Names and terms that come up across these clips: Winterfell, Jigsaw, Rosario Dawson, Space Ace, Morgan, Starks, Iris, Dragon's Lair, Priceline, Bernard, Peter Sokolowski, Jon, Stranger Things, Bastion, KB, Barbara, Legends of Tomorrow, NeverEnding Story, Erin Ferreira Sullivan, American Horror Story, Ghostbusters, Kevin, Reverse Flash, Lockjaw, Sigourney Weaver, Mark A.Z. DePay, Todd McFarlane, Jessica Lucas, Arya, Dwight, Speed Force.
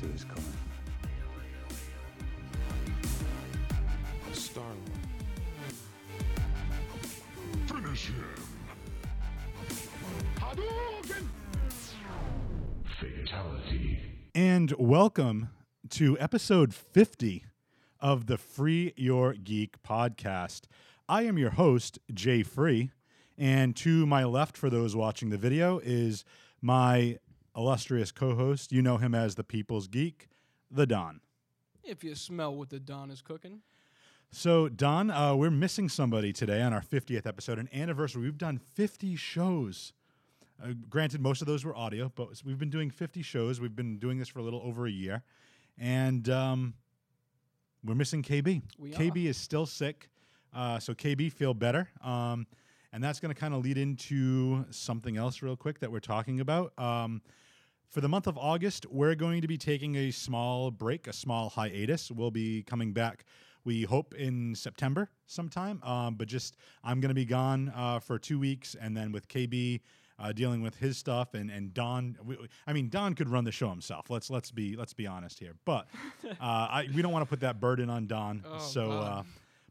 to this coming. Star-Lord. Finish him! Hadouken! Fatality. And welcome to episode 50 of the Free Your Geek podcast. I am your host, Jay Free, and to my left, for those watching the video, is my illustrious co-host. You know him as the People's Geek, the Don. If you smell what the Don is cooking. So, Don, we're missing somebody today on our 50th episode, an anniversary. We've done 50 shows. Granted, most of those were audio, but we've been doing 50 shows. We've been doing this for a little over a year, and we're missing KB. KB is still sick, so KB, feel better. And that's going to kind of lead into something else real quick that we're talking about. For the month of August, we're going to be taking a small break, a small hiatus. We'll be coming back, we hope, in September sometime. But just I'm going to be gone for 2 weeks, and then with KB dealing with his stuff, and Don. Don could run the show himself. Let's be honest here. But we don't want to put that burden on Don.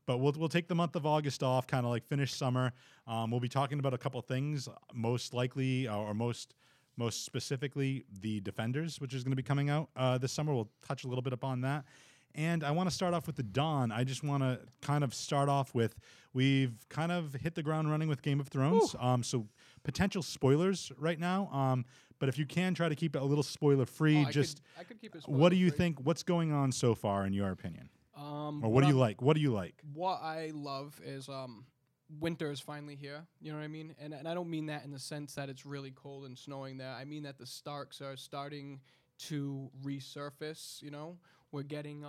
But we'll take the month of August off, kind of like finish summer. We'll be talking about a couple things, most likely or most specifically The Defenders, which is going to be coming out this summer. We'll touch a little bit upon that. And I want to start off with the Don. I just want to kind of start off with, we've kind of hit the ground running with Game of Thrones. So potential spoilers right now. But if you can, try to keep it a little spoiler-free. I could keep it spoiler-free. What do you think? What's going on so far in your opinion? What do you like? What I love is winter is finally here. You know what I mean? And I don't mean that in the sense that it's really cold and snowing there. I mean that the Starks are starting to resurface. You know, we're getting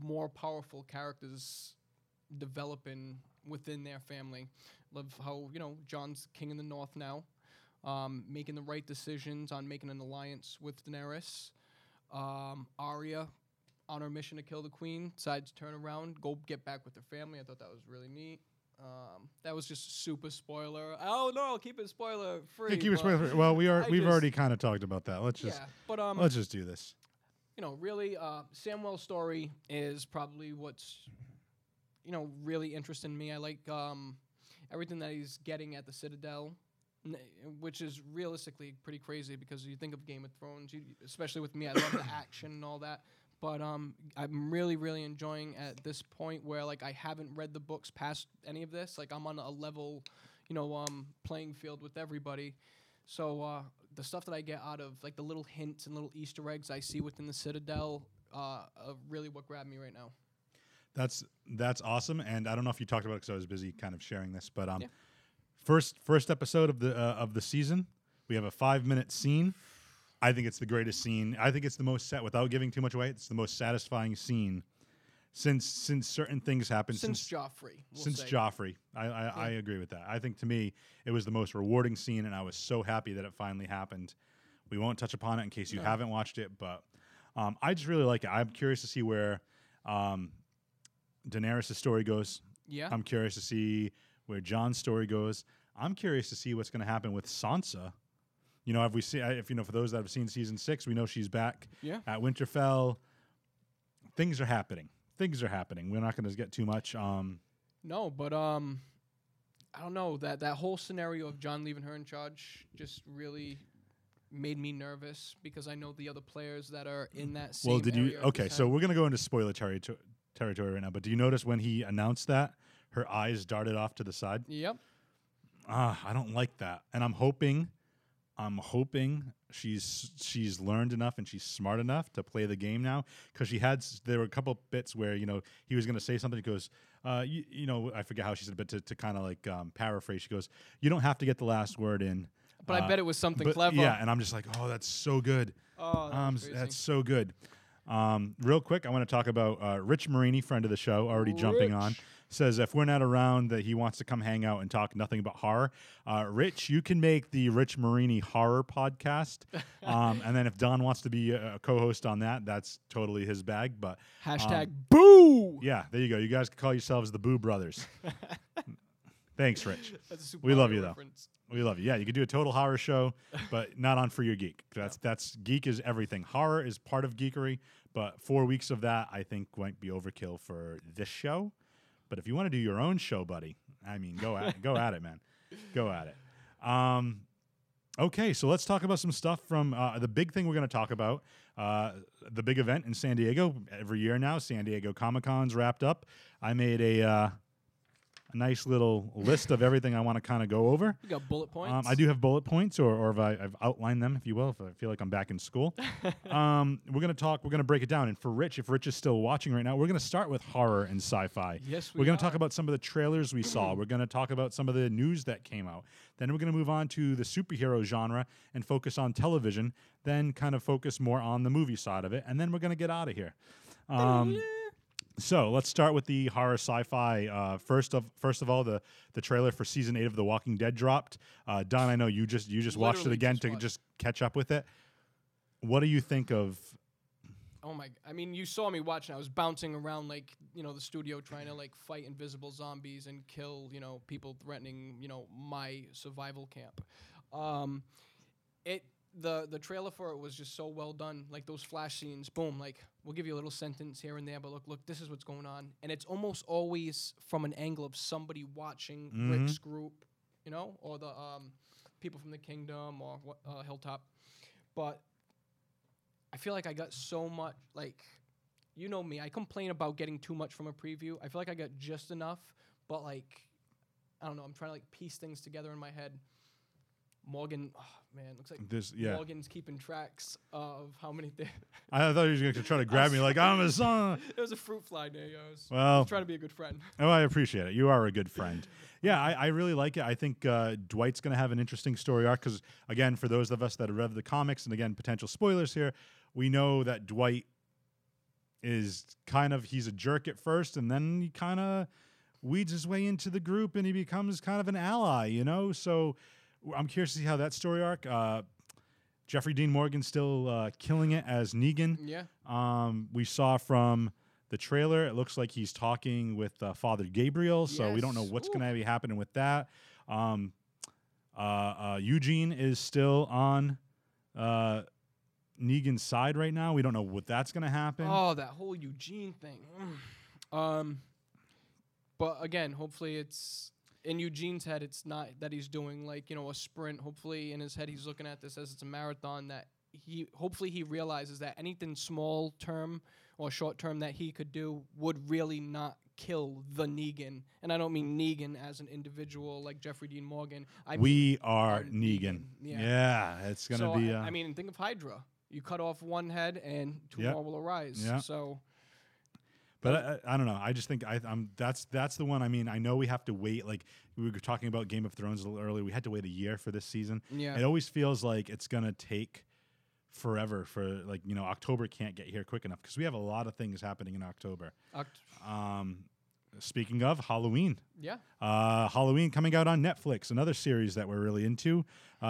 more powerful characters developing within their family. Love how Jon's king in the north now, making the right decisions on making an alliance with Daenerys, Arya. On her mission to kill the queen, decides to turn around, go get back with her family. I thought that was really neat. That was just super spoiler. Oh no, I'll keep it spoiler free. Yeah, keep it spoiler free. Well, we've already kind of talked about that. Let's just do this. Really, Samwell's story is probably what's really interesting me. I like everything that he's getting at the Citadel, which is realistically pretty crazy because you think of Game of Thrones, especially with me, I love the action and all that. But I'm really, really enjoying at this point where, I haven't read the books past any of this. I'm on a level, playing field with everybody. So the stuff that I get out of, the little hints and little Easter eggs I see within the Citadel are really what grabbed me right now. That's awesome. And I don't know if you talked about it because I was busy kind of sharing this. But First episode of the season, we have a 5-minute scene. I think it's the greatest scene. I think it's the most without giving too much away, it's the most satisfying scene since certain things happened. Since Joffrey. I agree with that. I think to me, it was the most rewarding scene, and I was so happy that it finally happened. We won't touch upon it in case you haven't watched it, but I just really like it. I'm curious to see where Daenerys' story goes. Yeah. I'm curious to see where Jon's story goes. I'm curious to see what's going to happen with Sansa. For those that have seen season 6, we know she's back at Winterfell. Things are happening. We're not going to get too much. No, but I don't know that whole scenario of Jon leaving her in charge just really made me nervous because I know the other players that are in that scene. Well, so we're going to go into spoiler territory right now. But do you notice when he announced that her eyes darted off to the side? Yep. I don't like that, and I'm hoping she's learned enough and she's smart enough to play the game now, because there were a couple bits where he was going to say something. He goes, I forget how she said it, but to kind of paraphrase, she goes, "You don't have to get the last word in." But I bet it was something clever. Yeah, and I'm just like, oh, that's so good. Oh, that's so good. Real quick, I want to talk about Rich Morini, friend of the show, already jumping on. Says if we're not around, that he wants to come hang out and talk nothing but horror. Rich, you can make the Rich Morini horror podcast. And then if Don wants to be a co-host on that, that's totally his bag. But #boo. Yeah, there you go. You guys can call yourselves the Boo Brothers. Thanks, Rich. That's a super we love you, reference. Though. We love you. Yeah, you could do a total horror show, but not on For Your Geek. That's geek is everything. Horror is part of geekery, but 4 weeks of that, I think, might be overkill for this show. But if you want to do your own show, buddy, I mean, go at it, man. Go at it. Okay, so let's talk about some stuff from the big thing we're going to talk about, the big event in San Diego every year now. San Diego Comic-Con's wrapped up. I made a nice little list of everything I want to kind of go over. You got bullet points? I do have bullet points, or if I've outlined them, if you will, if I feel like I'm back in school. We're going to break it down. And for Rich, if Rich is still watching right now, we're going to start with horror and sci-fi. Yes, we're going to talk about some of the trailers we saw. We're going to talk about some of the news that came out. Then we're going to move on to the superhero genre and focus on television, then kind of focus more on the movie side of it. And then we're going to get out of here. So let's start with the horror sci-fi. First of all, the trailer for season 8 of The Walking Dead dropped. Don, I know you just watched it again to just catch up with it. What do you think of? Oh my! I mean, you saw me watching. I was bouncing around like the studio trying to like fight invisible zombies and kill people threatening my survival camp. The trailer for it was just so well done. Like those flash scenes, boom, like we'll give you a little sentence here and there, but look, this is what's going on. And it's almost always from an angle of somebody watching Rick's group, or the people from the Kingdom or Hilltop. But I feel like I got so much, like, me, I complain about getting too much from a preview. I feel like I got just enough, but like, I don't know, I'm trying to like piece things together in my head. Morgan, looks like Morgan's keeping tracks of how many things. I thought he was going to try to grab me like, I'm a son. There was a fruit fly there. I was trying to be a good friend. Oh, I appreciate it. You are a good friend. Yeah, I really like it. I think Dwight's going to have an interesting story arc because, again, for those of us that have read the comics, and again, potential spoilers here, we know that Dwight is he's a jerk at first, and then he kind of weeds his way into the group, and he becomes kind of an ally, So I'm curious to see how that story arc. Jeffrey Dean Morgan still killing it as Negan. Yeah. We saw from the trailer, it looks like he's talking with Father Gabriel, so we don't know what's going to be happening with that. Eugene is still on Negan's side right now. We don't know what that's going to happen. Oh, that whole Eugene thing. But again, hopefully it's... In Eugene's head, it's not that he's doing like a sprint. Hopefully, in his head, he's looking at this as it's a marathon. That he realizes that anything small term or short term that he could do would really not kill the Negan. And I don't mean Negan as an individual like Jeffrey Dean Morgan. We are Negan. Yeah, it's gonna be. I mean, think of Hydra. You cut off one head, and two more will arise. Yep. So. But I don't know. I just think I'm. That's the one. I mean, I know we have to wait. Like we were talking about Game of Thrones a little earlier. We had to wait a year for this season. Yeah. It always feels like it's gonna take forever for like October can't get here quick enough because we have a lot of things happening in October. Speaking of Halloween. Yeah. Halloween coming out on Netflix. Another series that we're really into.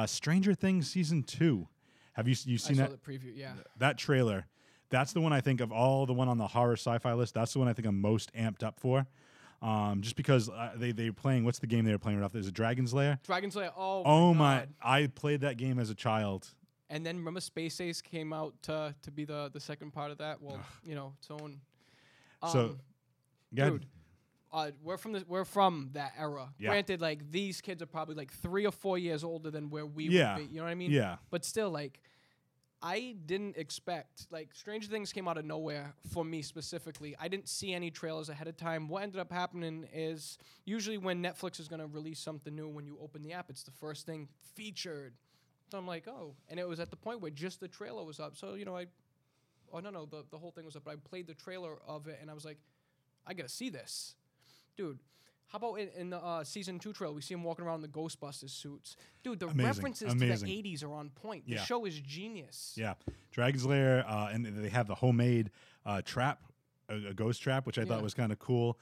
Stranger Things season 2. Have you seen that? I saw the preview. Yeah. That trailer. That's the one I think of all the one on the horror sci-fi list. That's the one I think I'm most amped up for, just because they're playing. What's the game they were playing right off? There's a Dragon's Lair. Dragon's Lair. Oh my! I played that game as a child. And then remember, Space Ace came out to be the second part of that. Well, its own. Dude, we're from that era. Yeah. Granted, like these kids are probably like 3 or 4 years older than where we would be. You know what I mean? Yeah. But still, like. I didn't expect, like, Stranger Things came out of nowhere for me specifically. I didn't see any trailers ahead of time. What ended up happening is usually when Netflix is going to release something new, when you open the app, it's the first thing featured. So I'm like, oh. And it was at the point where just the trailer was up. So, the whole thing was up. But I played the trailer of it, and I was like, I got to see this. Dude. How about in the season 2 trailer, we see him walking around in the Ghostbusters suits. Dude, the references to the 80s are on point. The show is genius. Yeah. Dragon's Lair, and they have the homemade trap, a ghost trap, which I thought was kind of cool.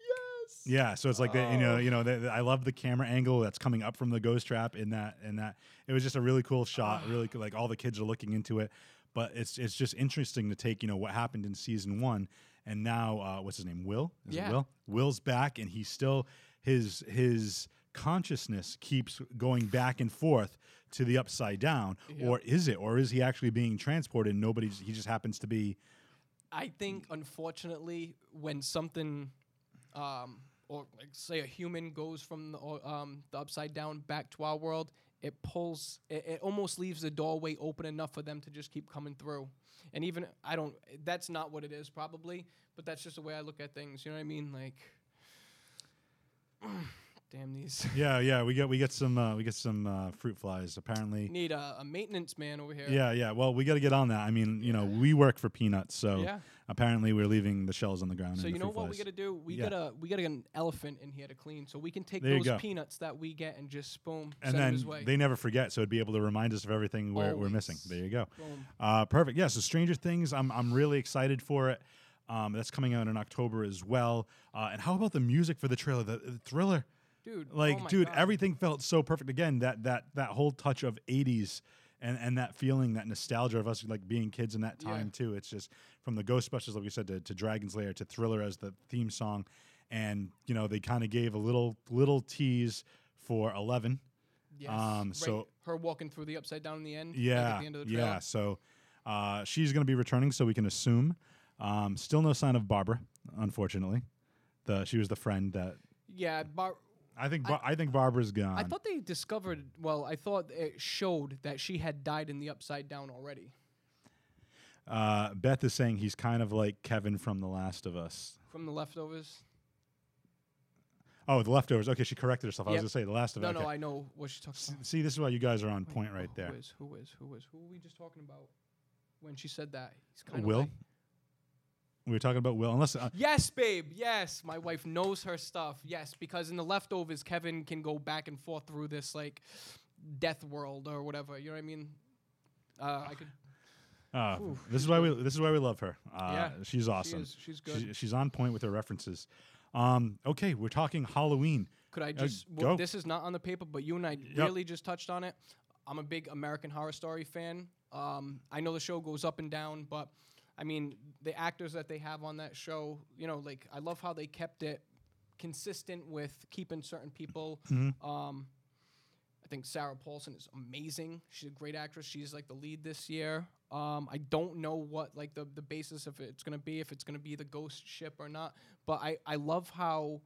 Yes. Yeah, so it's like that, I love the camera angle that's coming up from the ghost trap in that. It was just a really cool shot, really cool, like all the kids are looking into it, but it's just interesting to take, what happened in season 1. And now, what's his name? Will? Is it Will? Will's back, and he's still his consciousness keeps going back and forth to the upside down, or is it? Or is he actually being transported and he just happens to be? I think, unfortunately, when something, or like say a human goes from the upside down back to our world, it pulls, it almost leaves the doorway open enough for them to just keep coming through. And even, that's not what it is probably, but that's just the way I look at things. You know what I mean? Like, damn these. Yeah, we get some fruit flies apparently. Need a maintenance man over here. Yeah. Well, we got to get on that. I mean, we work for peanuts, so apparently we're leaving the shells on the ground. So you know what we got to do? We got to get an elephant in here to clean, so we can take those peanuts that we get and just boom. And then his way. They never forget, so it'd be able to remind us of everything we're missing. There you go. Perfect. Yeah. So Stranger Things, I'm really excited for it. That's coming out in October as well. And how about the music for the trailer? The Thriller. Dude, everything felt so perfect. Again, that whole touch of 80s and that feeling, that nostalgia of us like being kids in that time too. It's just from the Ghostbusters, like we said, to Dragon's Lair, to Thriller as the theme song. And, you know, they kind of gave a little tease for 11. Yes. So her walking through the upside down in the end. Yeah. Like at the end of the trailer. Yeah. So she's going to be returning, so we can assume. Still no sign of Barbara, unfortunately. She was the friend that. Yeah, Barbara. I think Barbara's gone. I thought they discovered. Well, I thought it showed that she had died in the upside down already. Beth is saying he's kind of like Kevin from The Last of Us. From The Leftovers. Oh, The Leftovers. Okay, she corrected herself. Yep. I was gonna say The Last of Us. No, okay. I know what she's talking about. See, this is why you guys are on point right there. Who were we just talking about when she said that? He's kind of Will. Like we were talking about Will, unless... yes, babe, yes. My wife knows her stuff, yes. Because in The Leftovers, Kevin can go back and forth through this, like, death world or whatever. You know what I mean? I could... This is why we love her. She's awesome. She is, she's good. She's on point with her references. Okay, we're talking Halloween. Could I just... Well, this is not on the paper, but you and I really just touched on it. I'm a big American Horror Story fan. I know the show goes up and down, but... I mean, the actors that they have on that show, you know, like, I love how they kept it consistent with keeping certain people. Mm-hmm. I think Sarah Paulson is amazing. She's a great actress. She's, like, the lead this year. I don't know what, like, the basis of it's going to be, if it's going to be the ghost ship or not. But I love how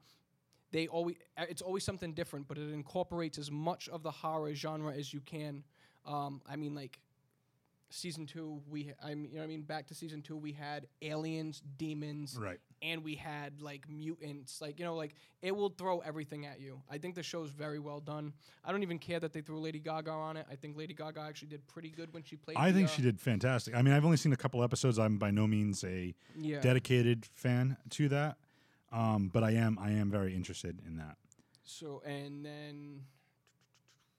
they always... It's always something different, but it incorporates as much of the horror genre as you can. I mean, like... Season two, back to season two, we had aliens, demons, right, and we had like mutants, like, you know, like it will throw everything at you. I think the show's very well done. I don't even care that they threw Lady Gaga on it. I think Lady Gaga actually did pretty good when she played. I think she did fantastic. I mean, I've only seen a couple episodes. I'm by no means a dedicated fan to that, but I am very interested in that. So and then.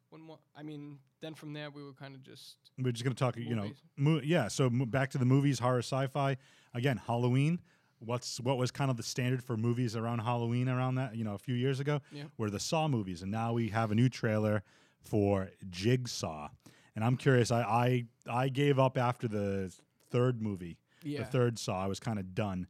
One more. I mean, then from there we were kind of just. We're just gonna talk, movies. You know, so back to the movies, horror, sci-fi. Again, Halloween. What was kind of the standard for movies around Halloween? Around that, you know, a few years ago, were the Saw movies, and now we have a new trailer for Jigsaw. And I'm curious. I gave up after the third movie, the third Saw. I was kind of done.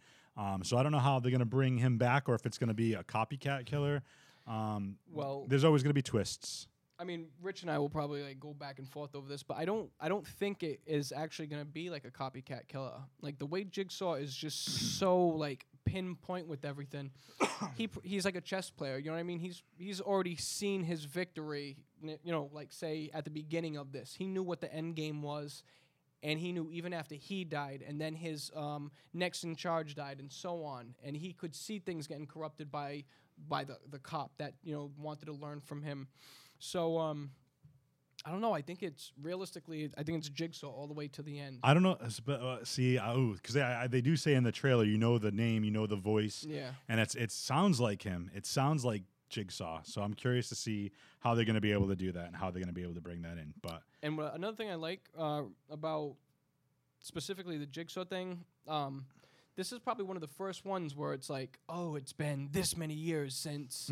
So I don't know how they're gonna bring him back, or if it's gonna be a copycat killer. Well, there's always gonna be twists. I mean, Rich and I will probably like go back and forth over this, but I don't think it is actually going to be like a copycat killer. Like the way Jigsaw is just so like pinpoint with everything. He's like a chess player, you know what I mean? He's already seen his victory, you know, like say at the beginning of this. He knew what the end game was, and he knew even after he died, and then his next in charge died, and so on. And he could see things getting corrupted by the cop that, you know, wanted to learn from him. So, I don't know. I think it's realistically, I think it's Jigsaw all the way to the end. I don't know. Because they do say in the trailer, you know the name, you know the voice. Yeah. And it sounds like him. It sounds like Jigsaw. So I'm curious to see how they're going to be able to do that and how they're going to be able to bring that in. But and another thing I like about specifically the Jigsaw thing, this is probably one of the first ones where it's like, oh, it's been this many years since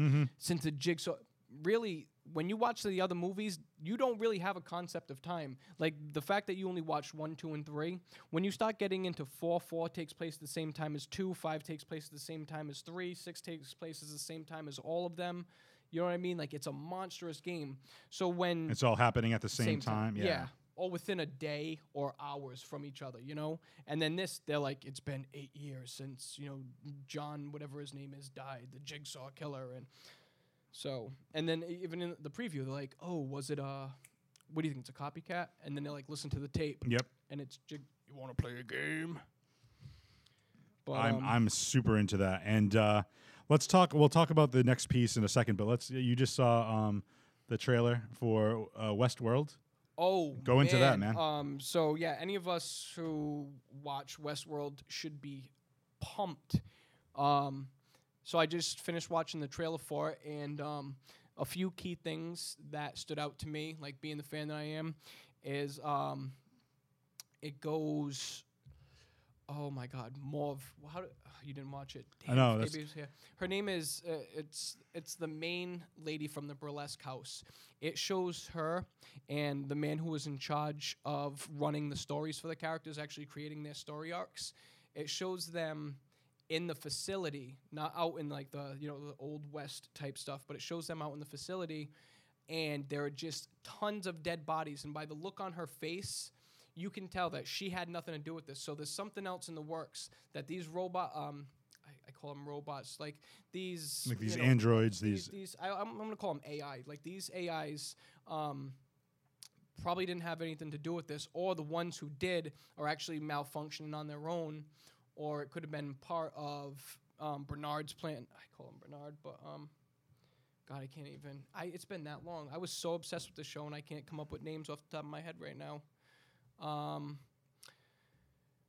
the Jigsaw really... when you watch the other movies, you don't really have a concept of time. Like, the fact that you only watched 1, 2, and 3, when you start getting into 4 takes place at the same time as 2, 5 takes place at the same time as 3, 6 takes place at the same time as all of them. You know what I mean? Like, it's a monstrous game. So when... it's all happening at the same time. Yeah. Or within a day or hours from each other, you know? And then this, they're like, it's been 8 years since, you know, John, whatever his name is, died, the Jigsaw killer. And so, and then even in the preview, they're like, oh, was it a, what do you think, it's a copycat? And then they're like, listen to the tape. Yep. And it's, you want to play a game? But, I'm super into that. And we'll talk about the next piece in a second, but you just saw the trailer for Westworld. Oh, go into that, man. So, yeah, any of us who watch Westworld should be pumped. So I just finished watching the trailer for it, and a few key things that stood out to me, like being the fan that I am, is it goes... oh, my God, Morv. How you didn't watch it. Damn, I know. Her name is, it's the main lady from the burlesque house. It shows her and the man who was in charge of running the stories for the characters, actually creating their story arcs. It shows them in the facility, not out in like the, you know, the Old West type stuff, but it shows them out in the facility, and there are just tons of dead bodies. And by the look on her face... you can tell that she had nothing to do with this. So there's something else in the works that these robot, I call them robots, like these... like these androids, these I'm going to call them AI. Like these AIs probably didn't have anything to do with this, or the ones who did are actually malfunctioning on their own, or it could have been part of Bernard's plan. I call him Bernard, but... God, I can't even... it's been that long. I was so obsessed with the show, and I can't come up with names off the top of my head right now.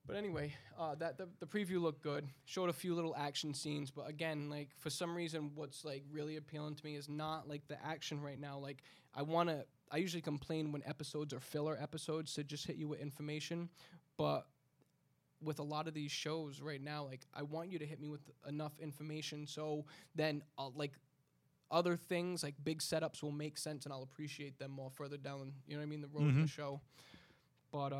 But anyway, the preview looked good. Showed a few little action scenes, but again, like for some reason, what's like really appealing to me is not like the action right now. Like I usually complain when episodes are filler episodes to just hit you with information, but with a lot of these shows right now, like I want you to hit me with enough information so then like other things like big setups will make sense and I'll appreciate them more further down. You know what I mean? The road of the show. But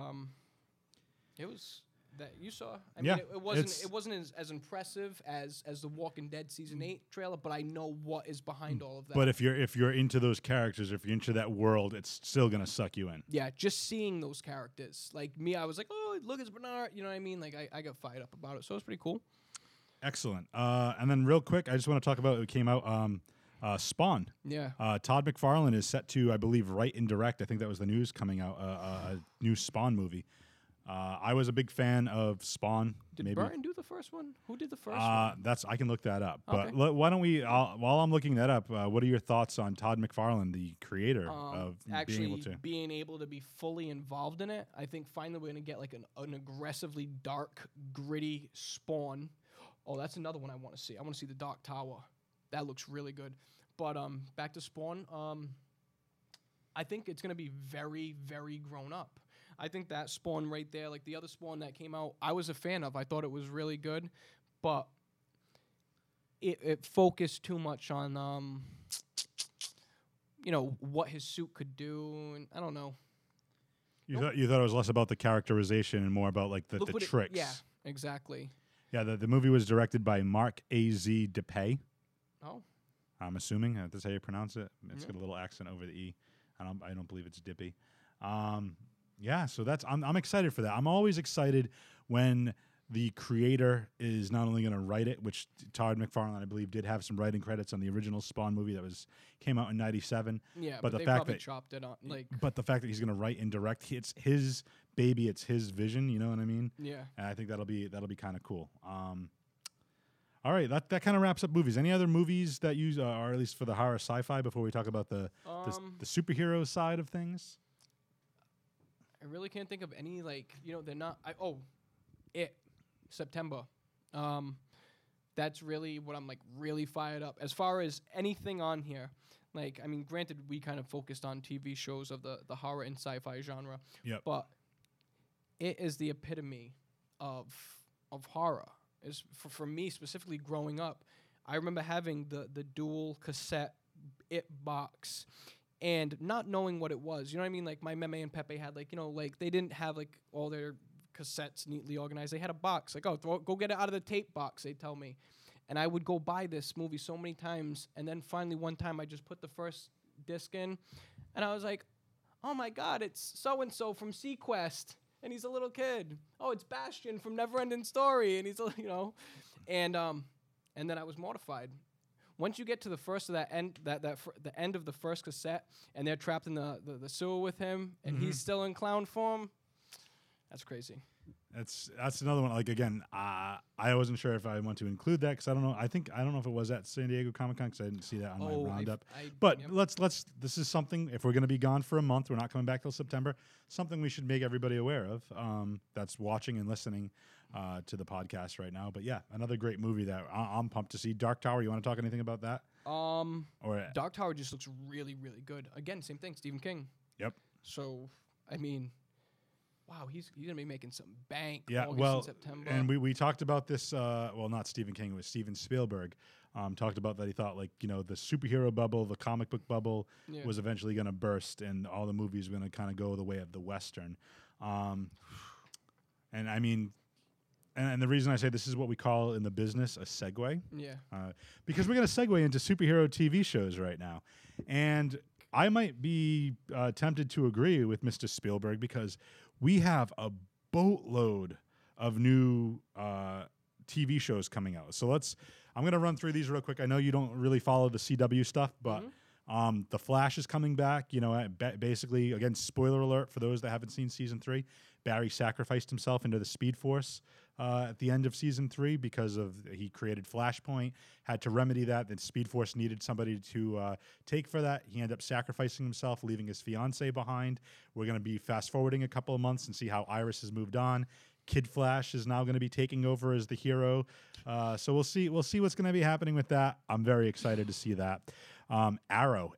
it was that you saw. I mean, it wasn't as impressive as the Walking Dead season 8 trailer. But I know what is behind all of that. But if you're into those characters, if you're into that world, it's still gonna suck you in. Yeah, just seeing those characters, like me, I was like, oh, look, it's Bernard. You know what I mean? Like I got fired up about it, so it's pretty cool. Excellent. And then real quick, I just want to talk about it came out. Spawn. Yeah. Todd McFarlane is set to, I believe, write and direct. I think that was the news coming out. A new Spawn movie. I was a big fan of Spawn. Did Burton do the first one? Who did the first one? I can look that up. Okay. But why don't we? While I'm looking that up, what are your thoughts on Todd McFarlane, the creator of being able to be fully involved in it? I think finally we're going to get like an aggressively dark, gritty Spawn. Oh, that's another one I want to see. I want to see the Dark Tower. That looks really good. But back to Spawn, I think it's going to be very, very grown up. I think that Spawn right there, like the other Spawn that came out, I was a fan of. I thought it was really good. But it focused too much on, you know, what his suit could do. And I don't know. You thought it was less about the characterization and more about, like, the tricks. Yeah, exactly. Yeah, the movie was directed by Mark A.Z. DePay. Oh. I'm assuming that's how you pronounce it. It's got a little accent over the E. I don't believe it's Dippy. So I'm excited for that. I'm always excited when the creator is not only going to write it, which Todd McFarlane, I believe, did have some writing credits on the original Spawn movie that came out in '97. Yeah, but the fact that chopped it on, like. But the fact that he's going to write and direct, it's his baby, it's his vision. You know what I mean? Yeah. And I think that'll be kind of cool. All right, that kind of wraps up movies. Any other movies that you, or at least for the horror sci-fi, before we talk about the superhero side of things? I really can't think of any, like, you know, they're not... It, September. That's really what I'm, like, really fired up. As far as anything on here, like, I mean, granted, we kind of focused on TV shows of the horror and sci-fi genre, but it is the epitome of horror. Is for me specifically growing up, I remember having the dual cassette It box and not knowing what it was. You know what I mean? Like, my Meme and Pepe had, like, you know, like, they didn't have, like, all their cassettes neatly organized. They had a box. Like, oh, go get it out of the tape box, they tell me. And I would go buy this movie so many times. And then finally one time I just put the first disc in. And I was like, oh, my God, it's so-and-so from Sequest. And he's a little kid. Oh, it's Bastion from Neverending Story. And he's, you know. And then I was mortified. Once you get to the first of that end, the end of the first cassette, and they're trapped in the sewer with him, and he's still in clown form, that's crazy. That's another one. Like, again, I wasn't sure if I want to include that because I don't know. I don't know if it was at San Diego Comic-Con because I didn't see that on my roundup. Let's this is something. If we're going to be gone for a month, we're not coming back till September. Something we should make everybody aware of. That's watching and listening to the podcast right now. But yeah, another great movie that I'm pumped to see. Dark Tower. You want to talk anything about that? Dark Tower just looks really, really good. Again, same thing. Stephen King. Yep. So I mean. Wow, he's going to be making some bank in September. And we talked about this, not Stephen King, it was Steven Spielberg, talked about that he thought, like, you know, the superhero bubble, the comic book bubble was eventually going to burst and all the movies were going to kind of go the way of the Western. And I mean, and the reason I say this is what we call in the business a segue. Yeah. Because we're going to segue into superhero TV shows right now. And I might be tempted to agree with Mr. Spielberg because we have a boatload of new TV shows coming out. So I'm going to run through these real quick. I know you don't really follow the CW stuff, but The Flash is coming back. You know, basically, again, spoiler alert for those that haven't seen season 3, Barry sacrificed himself into the Speed Force at the end of season 3 because he created Flashpoint, had to remedy that. Then Speed Force needed somebody to take for that. He ended up sacrificing himself, leaving his fiancée behind. We're going to be fast-forwarding a couple of months and see how Iris has moved on. Kid Flash is now going to be taking over as the hero. So we'll see what's going to be happening with that. I'm very excited to see that. Arrow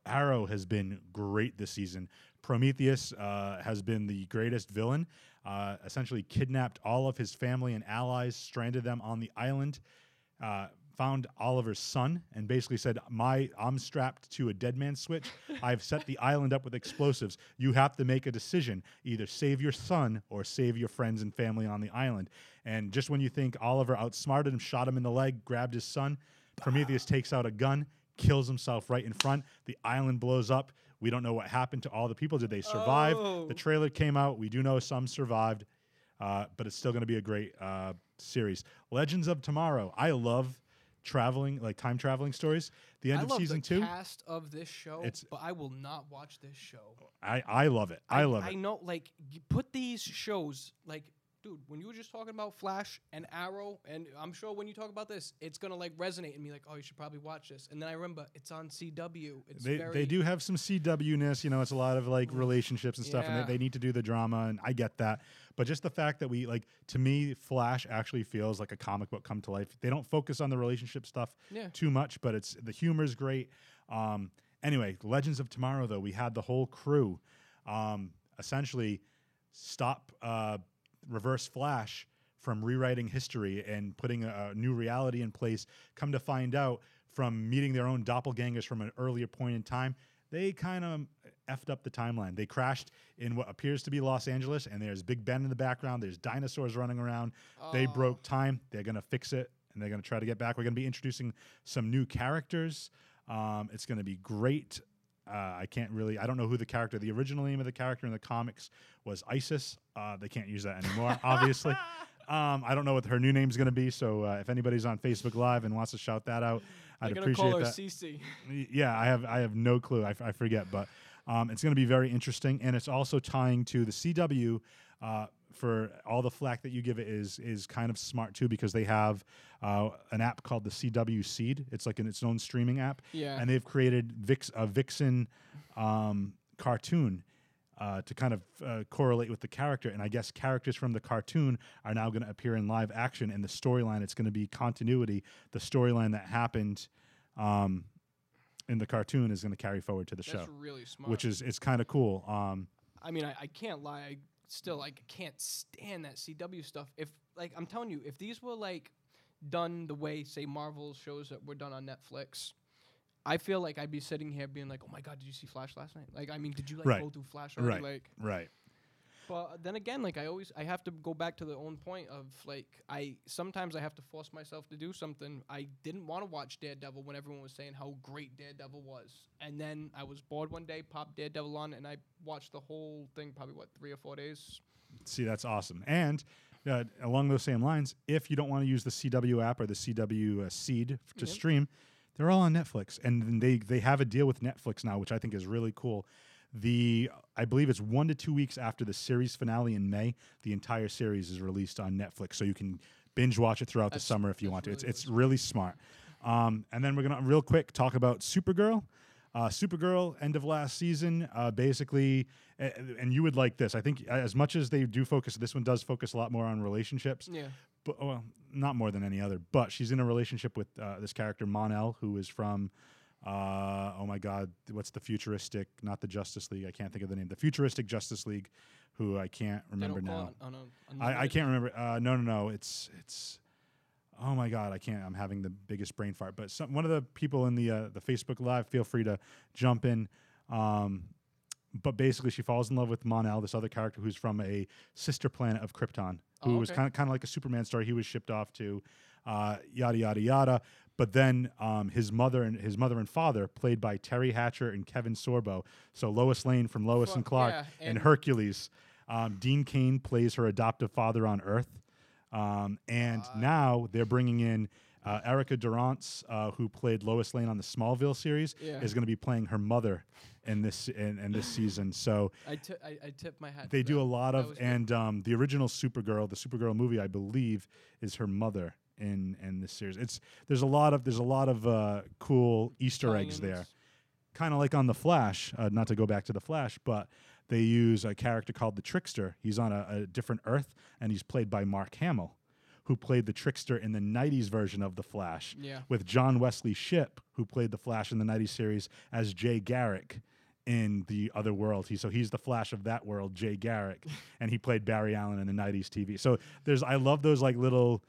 has been great this season. Prometheus has been the greatest villain, essentially kidnapped all of his family and allies, stranded them on the island, found Oliver's son, and basically said, I'm strapped to a dead man switch. I've set the island up with explosives. You have to make a decision. Either save your son or save your friends and family on the island. And just when you think Oliver outsmarted him, shot him in the leg, grabbed his son, Prometheus takes out a gun, kills himself right in front. The island blows up. We don't know what happened to all the people. Did they survive? Oh. The trailer came out. We do know some survived, but it's still going to be a great series. Legends of Tomorrow. I love traveling, like time traveling stories. The end of season 2. I love the cast of this show, but I will not watch this show. I love it. I love it. I know, like, you put these shows, like, dude, when you were just talking about Flash and Arrow, and I'm sure when you talk about this, it's going to, like, resonate in me, like, oh, you should probably watch this. And then I remember, it's on CW. They do have some CW-ness. You know, it's a lot of, like, relationships and stuff, and they need to do the drama, and I get that. But just the fact that we, like, to me, Flash actually feels like a comic book come to life. They don't focus on the relationship stuff too much, but it's the humor's great. Anyway, Legends of Tomorrow, though, we had the whole crew essentially stop Reverse Flash from rewriting history and putting a new reality in place. Come to find out, from meeting their own doppelgangers from an earlier point in time, they kind of effed up the timeline. They crashed in what appears to be Los Angeles, and there's Big Ben in the background. There's dinosaurs running around. They broke time. They're going to fix it, and they're going to try to get back. We're going to be introducing some new characters. It's going to be great. I don't know who the original name of the character in the comics was Isis. They can't use that anymore, obviously. I don't know what her new name's going to be, so if anybody's on Facebook Live and wants to shout that out, I'd appreciate that. They're going to call her Cece. Yeah, I have no clue. I forget, but it's going to be very interesting, and it's also tying to the CW for all the flack that you give it is kind of smart too, because they have an app called the CW Seed. It's like its own streaming app, and they've created a Vixen cartoon to kind of correlate with the character. And I guess characters from the cartoon are now going to appear in live action in the storyline. It's going to be continuity. The storyline that happened in the cartoon is going to carry forward to the show. That's really smart. Which is kind of cool. I mean, I can't lie. I can't stand that CW stuff. If, like, I'm telling you, if these were, like, done the way, say, Marvel shows that were done on Netflix, I feel like I'd be sitting here being like, oh my God, did you see Flash last night? Like, I mean, did you like go through Flash already? Right. But then again, like I have to go back to the own point of like, sometimes I have to force myself to do something. I didn't want to watch Daredevil when everyone was saying how great Daredevil was. And then I was bored one day, popped Daredevil on, and I watched the whole thing probably, 3 or 4 days? See, that's awesome. And along those same lines, if you don't want to use the CW app or the CW Seed to stream, they're all on Netflix. And they have a deal with Netflix now, which I think is really cool. I believe it's 1 to 2 weeks after the series finale in May, the entire series is released on Netflix, so you can binge watch it throughout the summer if you want to. It's really smart. And then we're gonna real quick talk about Supergirl. Supergirl, end of last season, basically, and you would like this. I think as much as they do focus, this one does focus a lot more on relationships. Yeah. But well, not more than any other. But she's in a relationship with this character Mon-El, who is from. Oh my God, what's the futuristic, not the Justice League, I can't think of the name, the futuristic Justice League, who I can't remember now. I can't remember, no, it's, oh my God, I can't, I'm having the biggest brain fart, but one of the people in the Facebook Live, feel free to jump in, but basically she falls in love with Mon-El, this other character who's from a sister planet of Krypton, who was kind of like a Superman story, he was shipped off to, yada, yada, yada. But then his mother and father, played by Terry Hatcher and Kevin Sorbo, so Lois Lane from Lois and Clark and Hercules. Dean Cain plays her adoptive father on Earth, and now they're bringing in Erica Durrance, who played Lois Lane on the Smallville series, is going to be playing her mother in this season. So I tip my hat. They do a lot of, and the original Supergirl, the Supergirl movie, I believe, is her mother. In this series, there's a lot of cool Easter eggs there, kind of like on the Flash. Not to go back to the Flash, but they use a character called the Trickster. He's on a different Earth, and he's played by Mark Hamill, who played the Trickster in the '90s version of the Flash, with John Wesley Shipp, who played the Flash in the '90s series as Jay Garrick in the other world. He's the Flash of that world, Jay Garrick, and he played Barry Allen in the '90s TV. So I love those like little.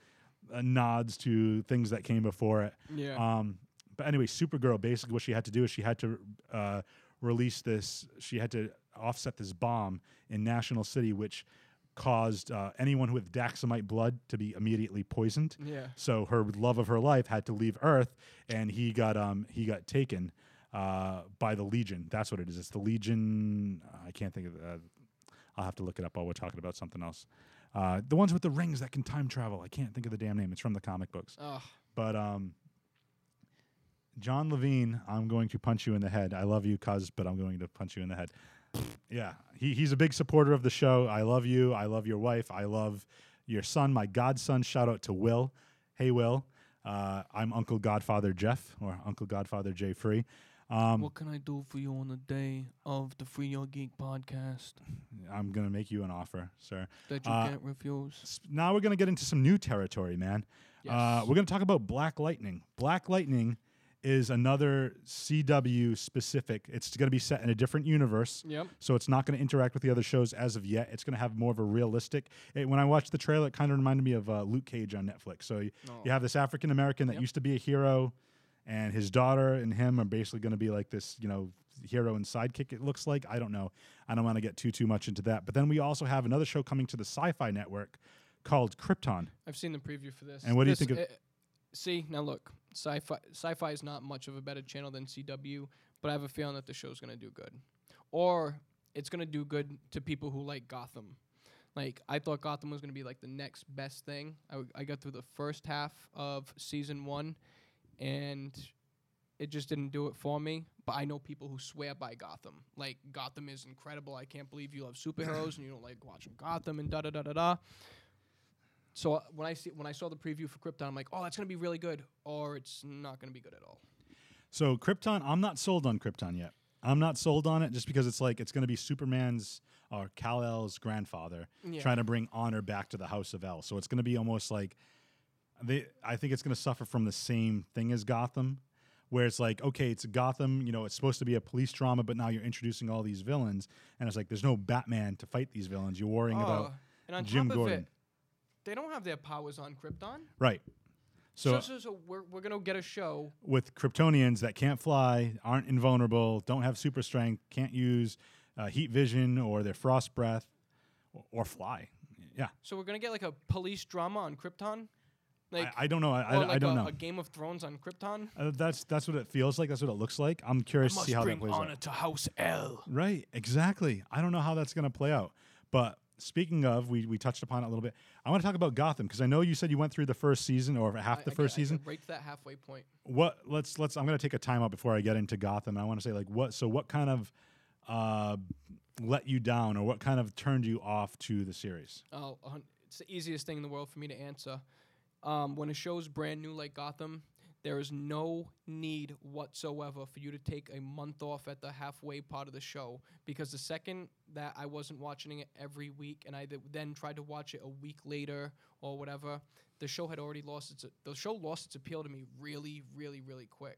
Nods to things that came before it. Yeah. But anyway, Supergirl, basically what she had to do is she had to release this. She had to offset this bomb in National City, which caused anyone with Daxamite blood to be immediately poisoned. Yeah. So her love of her life had to leave Earth, and he got taken by the Legion. That's what it is. It's the Legion. I can't think of it. I'll have to look it up while we're talking about something else. The ones with the rings that can time travel. I can't think of the damn name. It's from the comic books. Ugh. But John Levine, I'm going to punch you in the head. I love you, cuz, but I'm going to punch you in the head. Yeah. He's a big supporter of the show. I love you. I love your wife. I love your son, my godson. Shout out to Will. Hey, Will. I'm Uncle Godfather Jeff or Uncle Godfather Jay Free. What can I do for you on the day of the Free Your Geek podcast? I'm going to make you an offer, sir. That you can't refuse. Now we're going to get into some new territory, man. Yes. We're going to talk about Black Lightning. Black Lightning is another CW-specific. It's going to be set in a different universe, so it's not going to interact with the other shows as of yet. It's going to have more of a realistic... when I watched the trailer, it kind of reminded me of Luke Cage on Netflix. So you have this African-American that used to be a hero... And his daughter and him are basically going to be like this, hero and sidekick, it looks like. I don't know. I don't want to get too much into that. But then we also have another show coming to the Sci-Fi Network called Krypton. I've seen the preview for this. And what do you think of... see, now look. Sci-Fi is not much of a better channel than CW, but I have a feeling that the show's going to do good. Or it's going to do good to people who like Gotham. Like, I thought Gotham was going to be like the next best thing. I got through the first half of season 1, and it just didn't do it for me. But I know people who swear by Gotham. Like, Gotham is incredible. I can't believe you love superheroes and you don't like watching Gotham and da-da-da-da-da. So when I saw the preview for Krypton, I'm like, oh, that's going to be really good. Or it's not going to be good at all. So Krypton, I'm not sold on Krypton yet. I'm not sold on it just because it's like it's going to be Superman's or Kal-El's grandfather trying to bring honor back to the House of El. So it's going to be almost like... I think it's going to suffer from the same thing as Gotham, where it's like, okay, it's Gotham, it's supposed to be a police drama, but now you're introducing all these villains, and it's like there's no Batman to fight these villains. You're worrying about Jim Gordon. They don't have their powers on Krypton. Right. So we're going to get a show with Kryptonians that can't fly, aren't invulnerable, don't have super strength, can't use heat vision or their frost breath or fly. Yeah. So we're going to get like a police drama on Krypton? Like, I don't know. I don't know. A Game of Thrones on Krypton. That's what it feels like. That's what it looks like. I'm curious to see how that plays out. Must bring honor to House L. Right. Exactly. I don't know how that's going to play out. But speaking of, we touched upon it a little bit. I want to talk about Gotham because I know you said you went through the first season or half the first season. Right to that halfway point. What? Let's. I'm going to take a timeout before I get into Gotham. I want to say like what. So what kind of let you down or what kind of turned you off to the series? Oh, it's the easiest thing in the world for me to answer. When a show's brand new like Gotham, there is no need whatsoever for you to take a month off at the halfway part of the show, because the second that I wasn't watching it every week and I then tried to watch it a week later or whatever, the show had already lost its appeal to me really, really, really quick.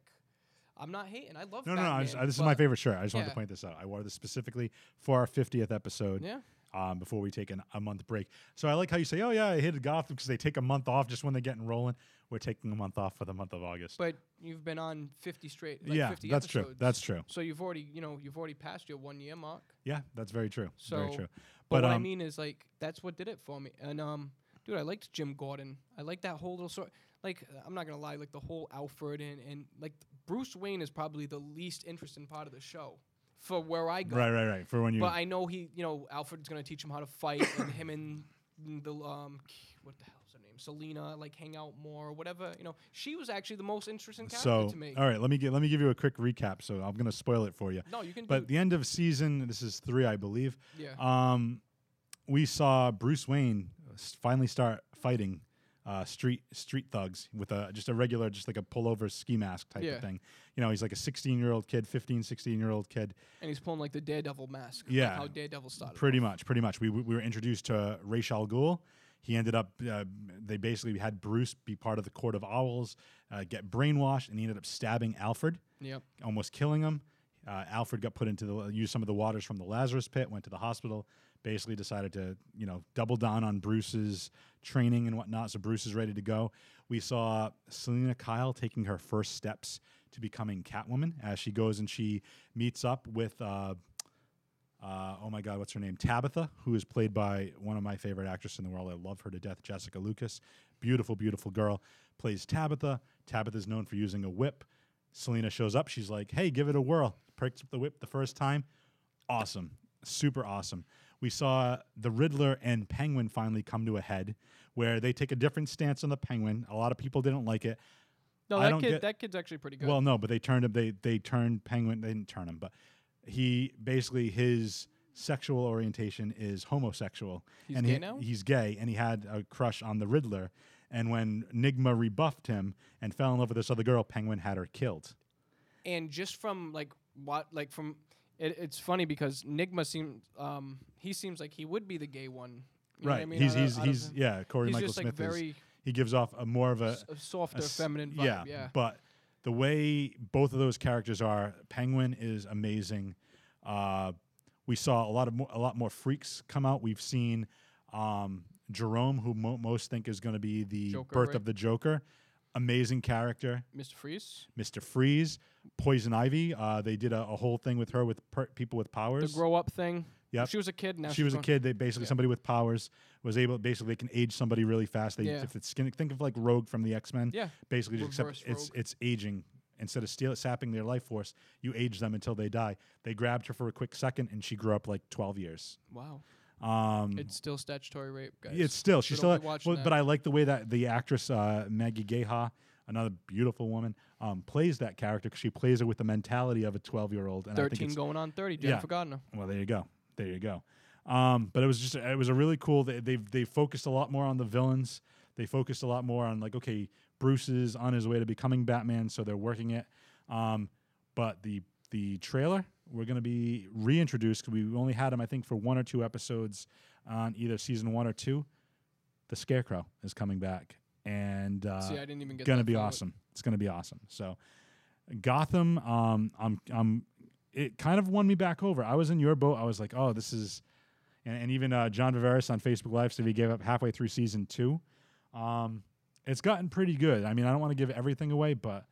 I'm not hating. I love Batman. This is my favorite shirt. I just wanted to point this out. I wore this specifically for our 50th episode. Yeah. Before we take a month break. So I like how you say, oh, yeah, I hated Gotham because they take a month off just when they're getting rolling. We're taking a month off for the month of August. But you've been on 50 straight. Like 50 that's episodes. True. That's true. So you've already passed your 1 year mark. Yeah, that's very true. So very true. But what I mean is, like, that's what did it for me. And, dude, I liked Jim Gordon. I liked that whole little story. Like, I'm not going to lie, like, the whole Alfred and like, Bruce Wayne is probably the least interesting part of the show. For where I go. Right. For when you. But I know Alfred's going to teach him how to fight, and him and the, what the hell's her name? Selena, like, hang out more or whatever. You know, she was actually the most interesting character to me. All right, let me give you a quick recap. So I'm going to spoil it for you. No, you can do it. But the end of season, this is 3, I believe. Yeah. We saw Bruce Wayne finally start fighting street thugs with just like a pullover ski mask type of thing. You know, he's like a 16-year-old kid. And he's pulling like the Daredevil mask. Yeah. Like how Daredevil started. Pretty much. We were introduced to Ra's al Ghul. He ended up, they basically had Bruce be part of the Court of Owls, get brainwashed, and he ended up stabbing Alfred. Yep. Almost killing him. Alfred got put into used some of the waters from the Lazarus pit, went to the hospital, basically decided to, double down on Bruce's training and whatnot, so Bruce is ready to go. We saw Selena Kyle taking her first steps to becoming Catwoman as she goes and she meets up with, what's her name? Tabitha, who is played by one of my favorite actresses in the world. I love her to death, Jessica Lucas. Beautiful, beautiful girl. Plays Tabitha. Tabitha's known for using a whip. Selena shows up. She's like, hey, give it a whirl. Picks up the whip the first time. Awesome. Super awesome. We saw the Riddler and Penguin finally come to a head, where they take a different stance on the Penguin. A lot of people didn't like it. No, that kid's actually pretty good. Well, no, but they turned him. They turned Penguin. They didn't turn him, but he basically his sexual orientation is homosexual. He's gay now? He's gay, and he had a crush on the Riddler. And when Nygma rebuffed him and fell in love with this other girl, Penguin had her killed. And just from it's funny because Nygma seems like he would be the gay one. You know what I mean? Corey Michael Smith is. He gives off a more of a softer, feminine vibe. Yeah, but the way both of those characters are, Penguin is amazing. We saw a lot more freaks come out. We've seen Jerome, who most think is going to be the Joker, birth of the Joker. Amazing character. Mr. Freeze. Poison Ivy. They did a whole thing with her with people with powers. The grow-up thing. Yeah, she was a kid. Now she was a kid. They basically somebody with powers was able. Basically, they can age somebody really fast. If it's think of like Rogue from the X-Men. Yeah, basically, just except it's aging instead of sapping their life force. You age them until they die. They grabbed her for a quick second, and she grew up like 12 years. Wow. It's still statutory rape, guys. But I like the way that the actress Maggie Gyllenhaal, another beautiful woman, plays that character because she plays it with the mentality of a 12-year-old. And 13 I think it's going on 30. Jennifer Garner. Well, there you go. But it was a really cool. They focused a lot more on the villains. They focused a lot more on like, okay, Bruce is on his way to becoming Batman, so they're working it. But the trailer. We're going to be reintroduced because we only had him, I think, for one or two episodes on either season 1 or 2. The Scarecrow is coming back, and I didn't even get going to be awesome. It's going to be awesome. So, Gotham, it kind of won me back over. I was in your boat. I was like, oh, this is, and even John Viveris on Facebook Live said he gave up halfway through season 2. It's gotten pretty good. I mean, I don't want to give everything away, but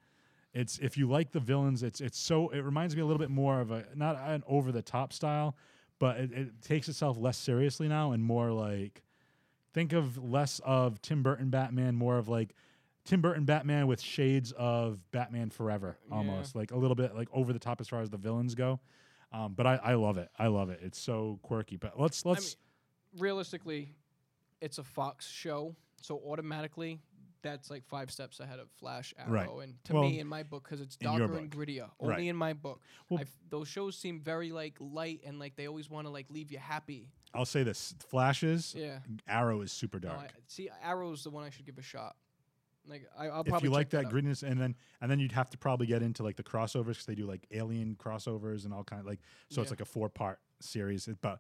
it's if you like the villains, it's so it reminds me a little bit more of a not an over the top style, but it takes itself less seriously now and more like think of less of Tim Burton Batman, more of like Tim Burton Batman with shades of Batman Forever almost, like a little bit like over the top as far as the villains go. But I love it. I love it. It's so quirky. But let's I mean, realistically, it's a Fox show, so automatically. That's like 5 steps ahead of Flash, Arrow, right. And to me, in my book, because it's darker and grittier. Only in my book. Well, those shows seem very like light and like they always want to like leave you happy. I'll say this: Flash is, Arrow is super dark. No, see, Arrow is the one I should give a shot. Like I'll probably if you like that grittiness, and then you'd have to probably get into like the crossovers because they do like alien crossovers and all kind of like. So it's like a 4-part series, but.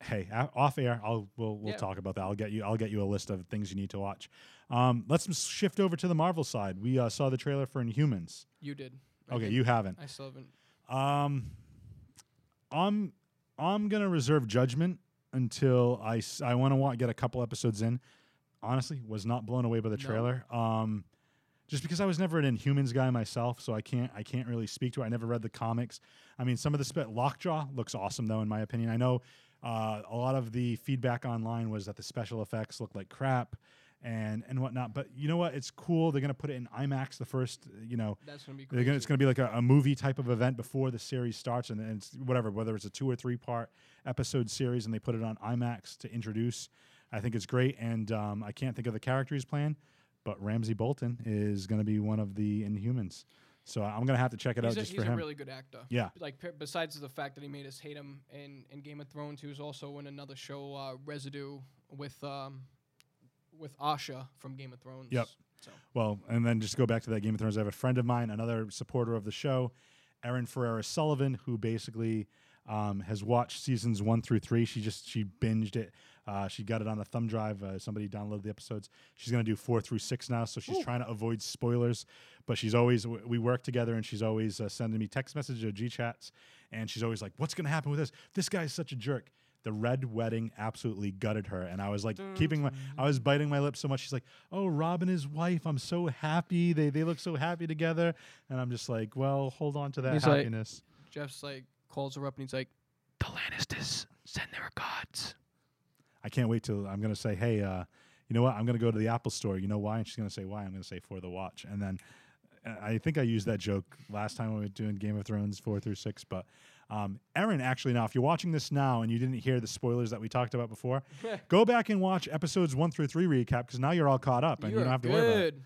Hey, off air, we'll talk about that. I'll get you a list of things you need to watch. Let's shift over to the Marvel side. We saw the trailer for Inhumans. You did. Okay, you haven't. I still haven't. I'm gonna reserve judgment until I want to get a couple episodes in. Honestly, was not blown away by the trailer. Just because I was never an Inhumans guy myself, so I can't really speak to it. I never read the comics. I mean, some of the Lockjaw looks awesome though, in my opinion. I know. A lot of the feedback online was that the special effects looked like crap and whatnot. But you know what? It's cool. They're going to put it in IMAX the first, That's gonna be crazy. It's going to be like a movie type of event before the series starts. And it's whatever, whether it's a 2- or 3-part episode series and they put it on IMAX to introduce. I think it's great. And I can't think of the character he's playing, but Ramsay Bolton is going to be one of the Inhumans. So I'm going to have to check it out just for him. He's a really good actor. Yeah. Like, besides the fact that he made us hate him in Game of Thrones, he was also in another show, Residue, with Asha from Game of Thrones. Yep. So. Well, and then just go back to that Game of Thrones. I have a friend of mine, another supporter of the show, Erin Ferreira Sullivan, who basically has watched seasons 1 through 3. She binged it. She got it on a thumb drive. Somebody downloaded the episodes. She's going to do 4 through 6 now, so she's trying to avoid spoilers. But she's always we work together, and she's always sending me text messages or G-chats, and she's always like, what's going to happen with this? This guy is such a jerk. The Red Wedding absolutely gutted her, and I was like I was biting my lips so much. She's like, oh, Rob and his wife, I'm so happy. They look so happy together. And I'm just like, well, hold on to that happiness. Like, Jeff's like calls her up, and he's like, the Lannisters send their regards. I can't wait till I'm going to say, hey, you know what? I'm going to go to the Apple store. You know why? And she's going to say, why? I'm going to say, for the watch. And then I think I used that joke last time we were doing Game of Thrones 4 through 6. But Erin, actually, now, if you're watching this now and you didn't hear the spoilers that we talked about before, go back and watch episodes 1 through 3 recap because now you're all caught up and you don't have to worry about it.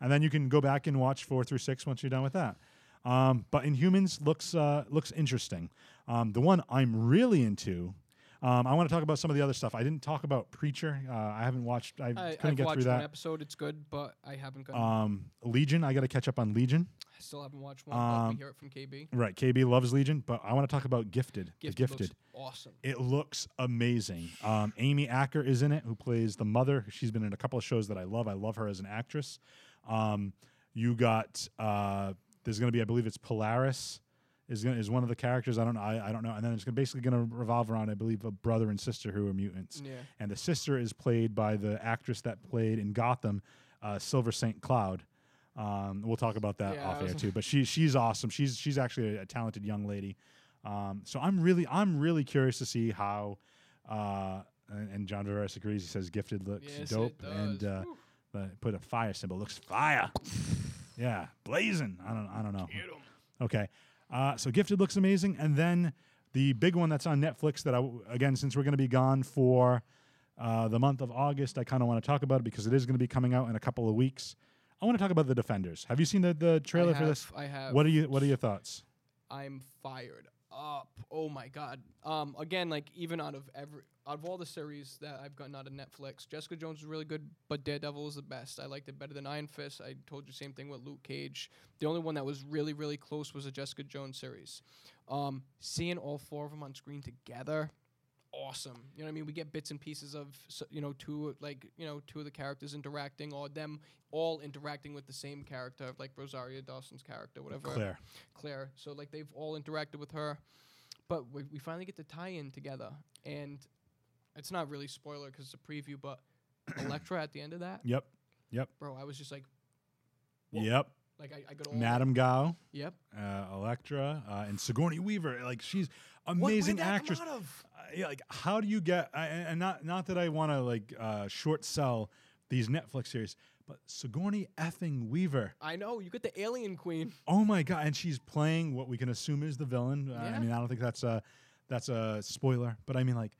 And then you can go back and watch 4 through 6 once you're done with that. But Inhumans looks interesting. The one I'm really into... I want to talk about some of the other stuff. I didn't talk about Preacher. I haven't watched. I couldn't get through that. I've watched one episode. It's good, but I haven't gotten Legion. I got to catch up on Legion. I still haven't watched one. Let me hear it from KB. Right. KB loves Legion, but I want to talk about Gifted. Gifted looks awesome. It looks amazing. Amy Acker is in it, who plays the mother. She's been in a couple of shows that I love. I love her as an actress. You got, there's going to be, I believe it's Polaris. Is one of the characters. I don't know. I don't know. And then it's basically going to revolve around, I believe, a brother and sister who are mutants. Yeah. And the sister is played by the actress that played in Gotham, Silver St. Cloud. We'll talk about that off air too. But she's awesome. She's actually a talented young lady. So I'm really curious to see how. And John Varese agrees. He says Gifted looks dope, and put a fire symbol. Looks fire. Yeah, blazing. I don't know. Get 'em. Okay. So Gifted looks amazing. And then the big one that's on Netflix that, again, since we're going to be gone for the month of August, I kind of want to talk about it because it is going to be coming out in a couple of weeks. I want to talk about The Defenders. Have you seen the trailer for this? I have. What are your thoughts? I'm fired up. Oh, my God. Again, like, even out of all the series that I've gotten out of Netflix, Jessica Jones is really good, but Daredevil is the best. I liked it better than Iron Fist. I told you the same thing with Luke Cage. The only one that was really, really close was a Jessica Jones series. Seeing all 4 of them on screen together, awesome. You know what I mean? We get bits and pieces of, two of the characters interacting, or them all interacting with the same character, like Rosario Dawson's character, whatever. Claire. So, like, they've all interacted with her. But we finally get the tie-in together, and... It's not really spoiler because it's a preview, but Elektra at the end of that. Yep. Yep. Bro, I was just like, whoa. Yep. Like I could all Madame Gao. Yep. Electra and Sigourney Weaver. Like she's amazing actress. Yeah, like how do you get? And not that I want to like short sell these Netflix series, but Sigourney effing Weaver. I know, you get the Alien Queen. Oh my god, and she's playing what we can assume is the villain. Yeah. I mean, I don't think that's a spoiler, but I mean like,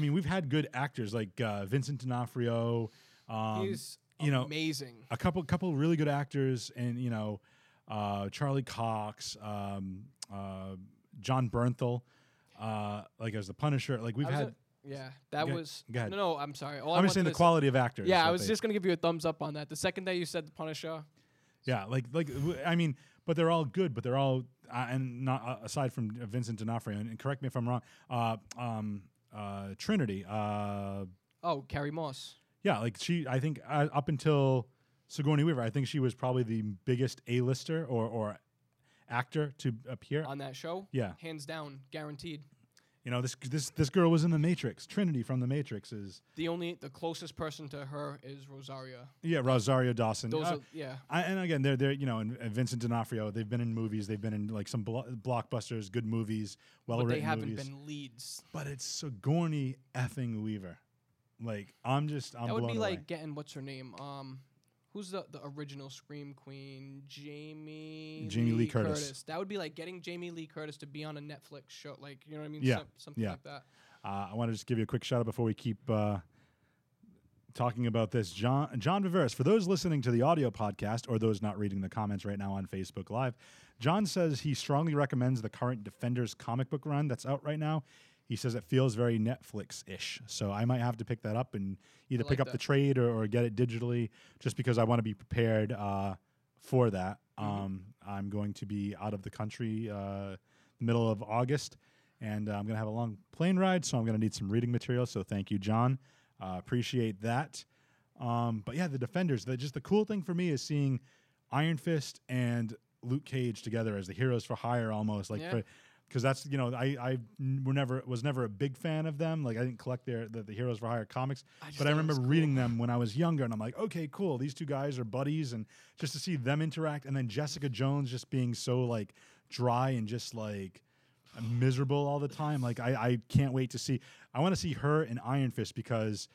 we've had good actors like Vincent D'Onofrio. He's amazing. A couple really good actors, and Charlie Cox, John Bernthal, like as the Punisher. Like we've had. Yeah, that was... No, I'm sorry. I'm just saying the quality of actors. Yeah, I was just going to give you a thumbs up on that. The second day you said the Punisher. Yeah, but they're all good, but they're all... and not aside from Vincent D'Onofrio, and correct me if I'm wrong, Trinity. Carrie Moss. Yeah, like she... I think up until Sigourney Weaver, I think she was probably the biggest A-lister or actor to appear. On that show? Yeah. Hands down, guaranteed. You know, this girl was in The Matrix. Trinity from The Matrix is... The closest person to her is Rosario. Yeah, Rosario Dawson. Those are, yeah. And again, they're and Vincent D'Onofrio, they've been in movies. They've been in, like, some blockbusters, good movies, well-written movies. But they haven't been leads. But it's Sigourney effing Weaver. Like, I'm blown away. That would be like getting, what's her name? Who's the original Scream Queen? Jamie Lee Curtis. That would be like getting Jamie Lee Curtis to be on a Netflix show. Like, you know what I mean? Yeah. Something like that. I want to just give you a quick shout out before we keep talking about this. John Viveris, for those listening to the audio podcast or those not reading the comments right now on Facebook Live, John says he strongly recommends the current Defenders comic book run that's out right now. He says it feels very Netflix-ish, so I might have to pick that up and either pick up the trade or get it digitally, just because I want to be prepared for that. Mm-hmm. I'm going to be out of the country middle of August, and I'm going to have a long plane ride, so I'm going to need some reading material. So thank you, John. Appreciate that. But yeah, the Defenders. Just the cool thing for me is seeing Iron Fist and Luke Cage together as the heroes for hire, almost like. Yeah. Because that's I was never a big fan of them. Like I didn't collect the Heroes for Hire comics, but I remember reading them when I was younger, and I'm like, okay, cool. These two guys are buddies, and just to see them interact, and then Jessica Jones just being so like dry and just like miserable all the time. Like I can't wait to see. I want to see her in Iron Fist because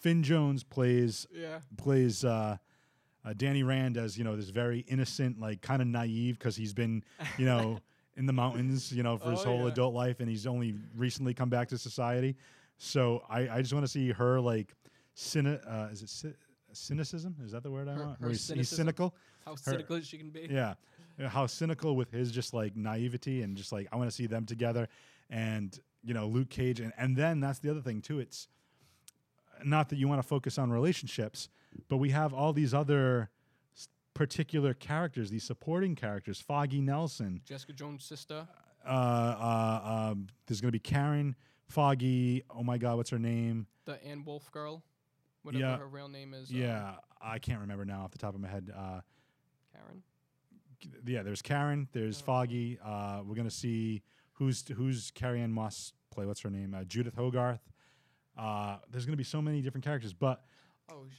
Finn Jones plays. Danny Rand as this very innocent, like kind of naive, because he's been in the mountains, for his whole adult life, and he's only recently come back to society. So I just want to see her like cynicism? Is that the word I want? He's cynical. How cynical she can be. Yeah, how cynical with his just like naivety, and just like I want to see them together, and Luke Cage, and then that's the other thing too. It's not that you want to focus on relationships, but we have all these other particular characters, these supporting characters, Foggy Nelson, Jessica Jones' sister. There's going to be Karen, Foggy. Oh my God, what's her name? The Ann Wolf girl, whatever her real name is. Yeah, I can't remember now off the top of my head. Karen. Yeah, there's Karen. There's Foggy. We're going to see who's Carrie Ann Moss play. What's her name? Judith Hogarth. There's going to be so many different characters, but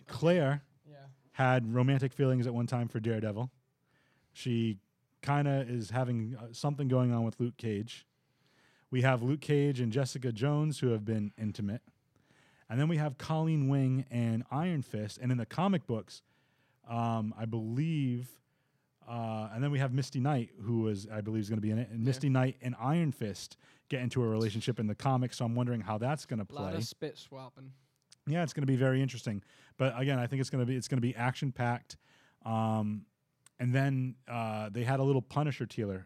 Claire. Yeah. Had romantic feelings at one time for Daredevil. She kind of is having something going on with Luke Cage. We have Luke Cage and Jessica Jones, who have been intimate. And then we have Colleen Wing and Iron Fist. And in the comic books, I believe... and then we have Misty Knight, who I believe is going to be in it. And Misty Knight and Iron Fist get into a relationship in the comics, so I'm wondering how that's going to play. A lot of spit swapping. Yeah, it's going to be very interesting. But again, I think it's going to be action packed. And then they had a little Punisher teaser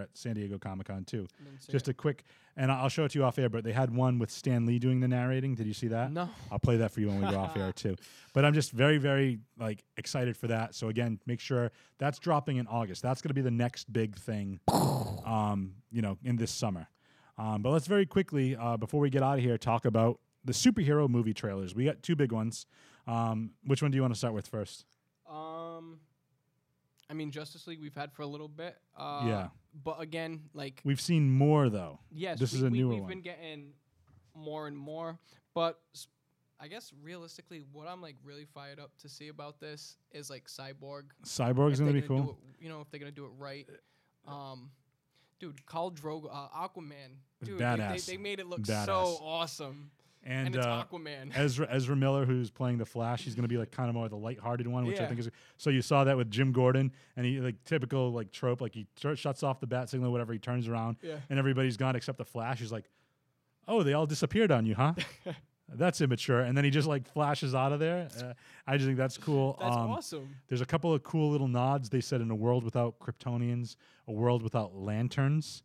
at San Diego Comic-Con too. Just a quick, and I'll show it to you off air. But they had one with Stan Lee doing the narrating. Did you see that? No. I'll play that for you when we go off air too. But I'm just very, very like excited for that. So again, make sure that's dropping in August. That's going to be the next big thing, in this summer. But let's very quickly before we get out of here talk about the superhero movie trailers. We got two big ones. Which one do you want to start with first? Justice League we've had for a little bit. But again, like... We've seen more, though. Yes. This is a newer one. We've been getting more and more. But I guess realistically, what I'm like really fired up to see about this is like Cyborg. Cyborg's gonna be cool. It, you know, if they're gonna do it right. Dude, Khal Drogo, Aquaman. Dude, badass. They made it look badass. So awesome. And it's Aquaman. Ezra Miller, who's playing the Flash, he's going to be like kind of more the lighthearted one, which I think is. So you saw that with Jim Gordon, and he like typical like trope, like he shuts off the bat signal, whatever. He turns around, and everybody's gone except the Flash. He's like, "Oh, they all disappeared on you, huh?" That's immature. And then he just like flashes out of there. I just think that's cool. That's awesome. There's a couple of cool little nods. They said in a world without Kryptonians, a world without lanterns.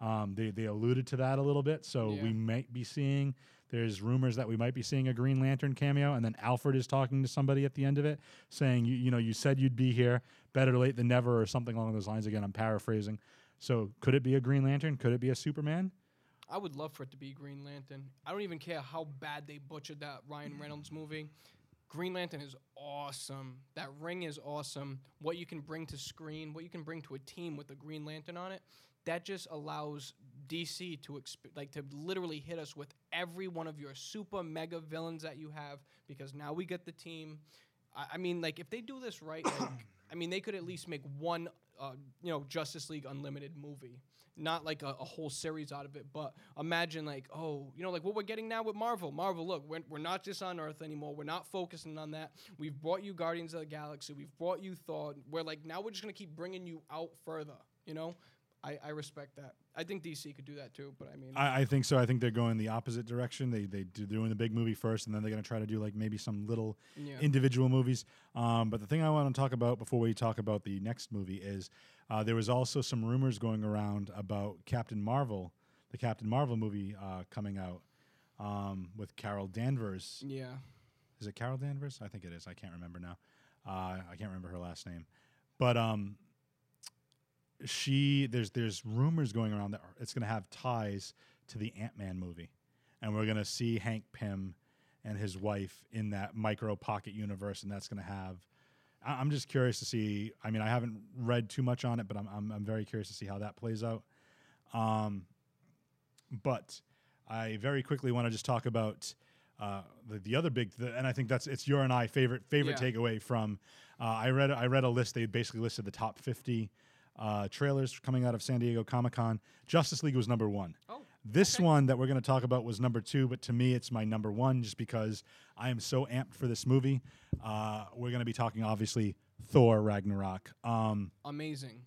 They alluded to that a little bit. So we might be seeing. There's rumors that we might be seeing a Green Lantern cameo, and then Alfred is talking to somebody at the end of it, saying, you said you'd be here, better late than never, or something along those lines. Again, I'm paraphrasing. So could it be a Green Lantern? Could it be a Superman? I would love for it to be Green Lantern. I don't even care how bad they butchered that Ryan Reynolds movie. Green Lantern is awesome. That ring is awesome. What you can bring to screen, what you can bring to a team with a Green Lantern on it, that just allows DC to to literally hit us with every one of your super mega villains that you have, because now we get the team. I mean, like, if they do this right, like, I mean, they could at least make one, Justice League Unlimited movie, not like a whole series out of it. But imagine, like, what we're getting now with Marvel. Marvel, look, we're not just on Earth anymore. We're not focusing on that. We've brought you Guardians of the Galaxy. We've brought you Thor. We're like, now we're just gonna keep bringing you out further, you know. I respect that. I think DC could do that too, but I mean... I think so. I think they're going the opposite direction. They're doing the big movie first, and then they're going to try to do like maybe some little individual movies. But the thing I want to talk about before we talk about the next movie is there was also some rumors going around about Captain Marvel, the Captain Marvel movie coming out with Carol Danvers. Yeah. Is it Carol Danvers? I think it is. I can't remember now. I can't remember her last name. But... There's rumors going around that it's going to have ties to the Ant-Man movie, and we're going to see Hank Pym and his wife in that micro pocket universe, and that's going to have. I'm just curious to see. I mean, I haven't read too much on it, but I'm very curious to see how that plays out. But I very quickly want to just talk about the other big, and I think it's your and I favorite takeaway from. I read a list. They basically listed the top 50. Trailers coming out of San Diego Comic-Con. Justice League was number one. One that we're going to talk about was number two, but to me, it's my number one just because I am so amped for this movie. We're going to be talking, obviously, Thor Ragnarok. Amazing.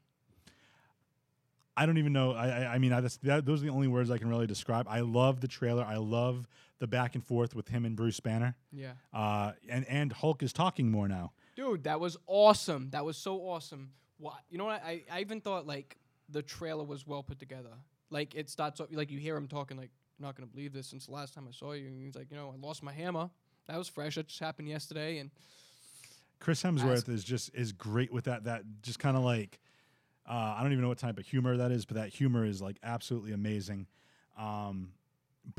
I don't even know. Those are the only words I can really describe. I love the trailer. I love the back and forth with him and Bruce Banner. Yeah. And Hulk is talking more now. Dude, that was awesome. That was so awesome. What? You know what? I even thought, like, the trailer was well put together. Like, it starts off, like, you hear him talking, like, I'm not going to believe this since the last time I saw you. And he's like, I lost my hammer. That was fresh. That just happened yesterday. And Chris Hemsworth is great with that. That just kind of, like, I don't even know what type of humor that is, but that humor is, like, absolutely amazing. But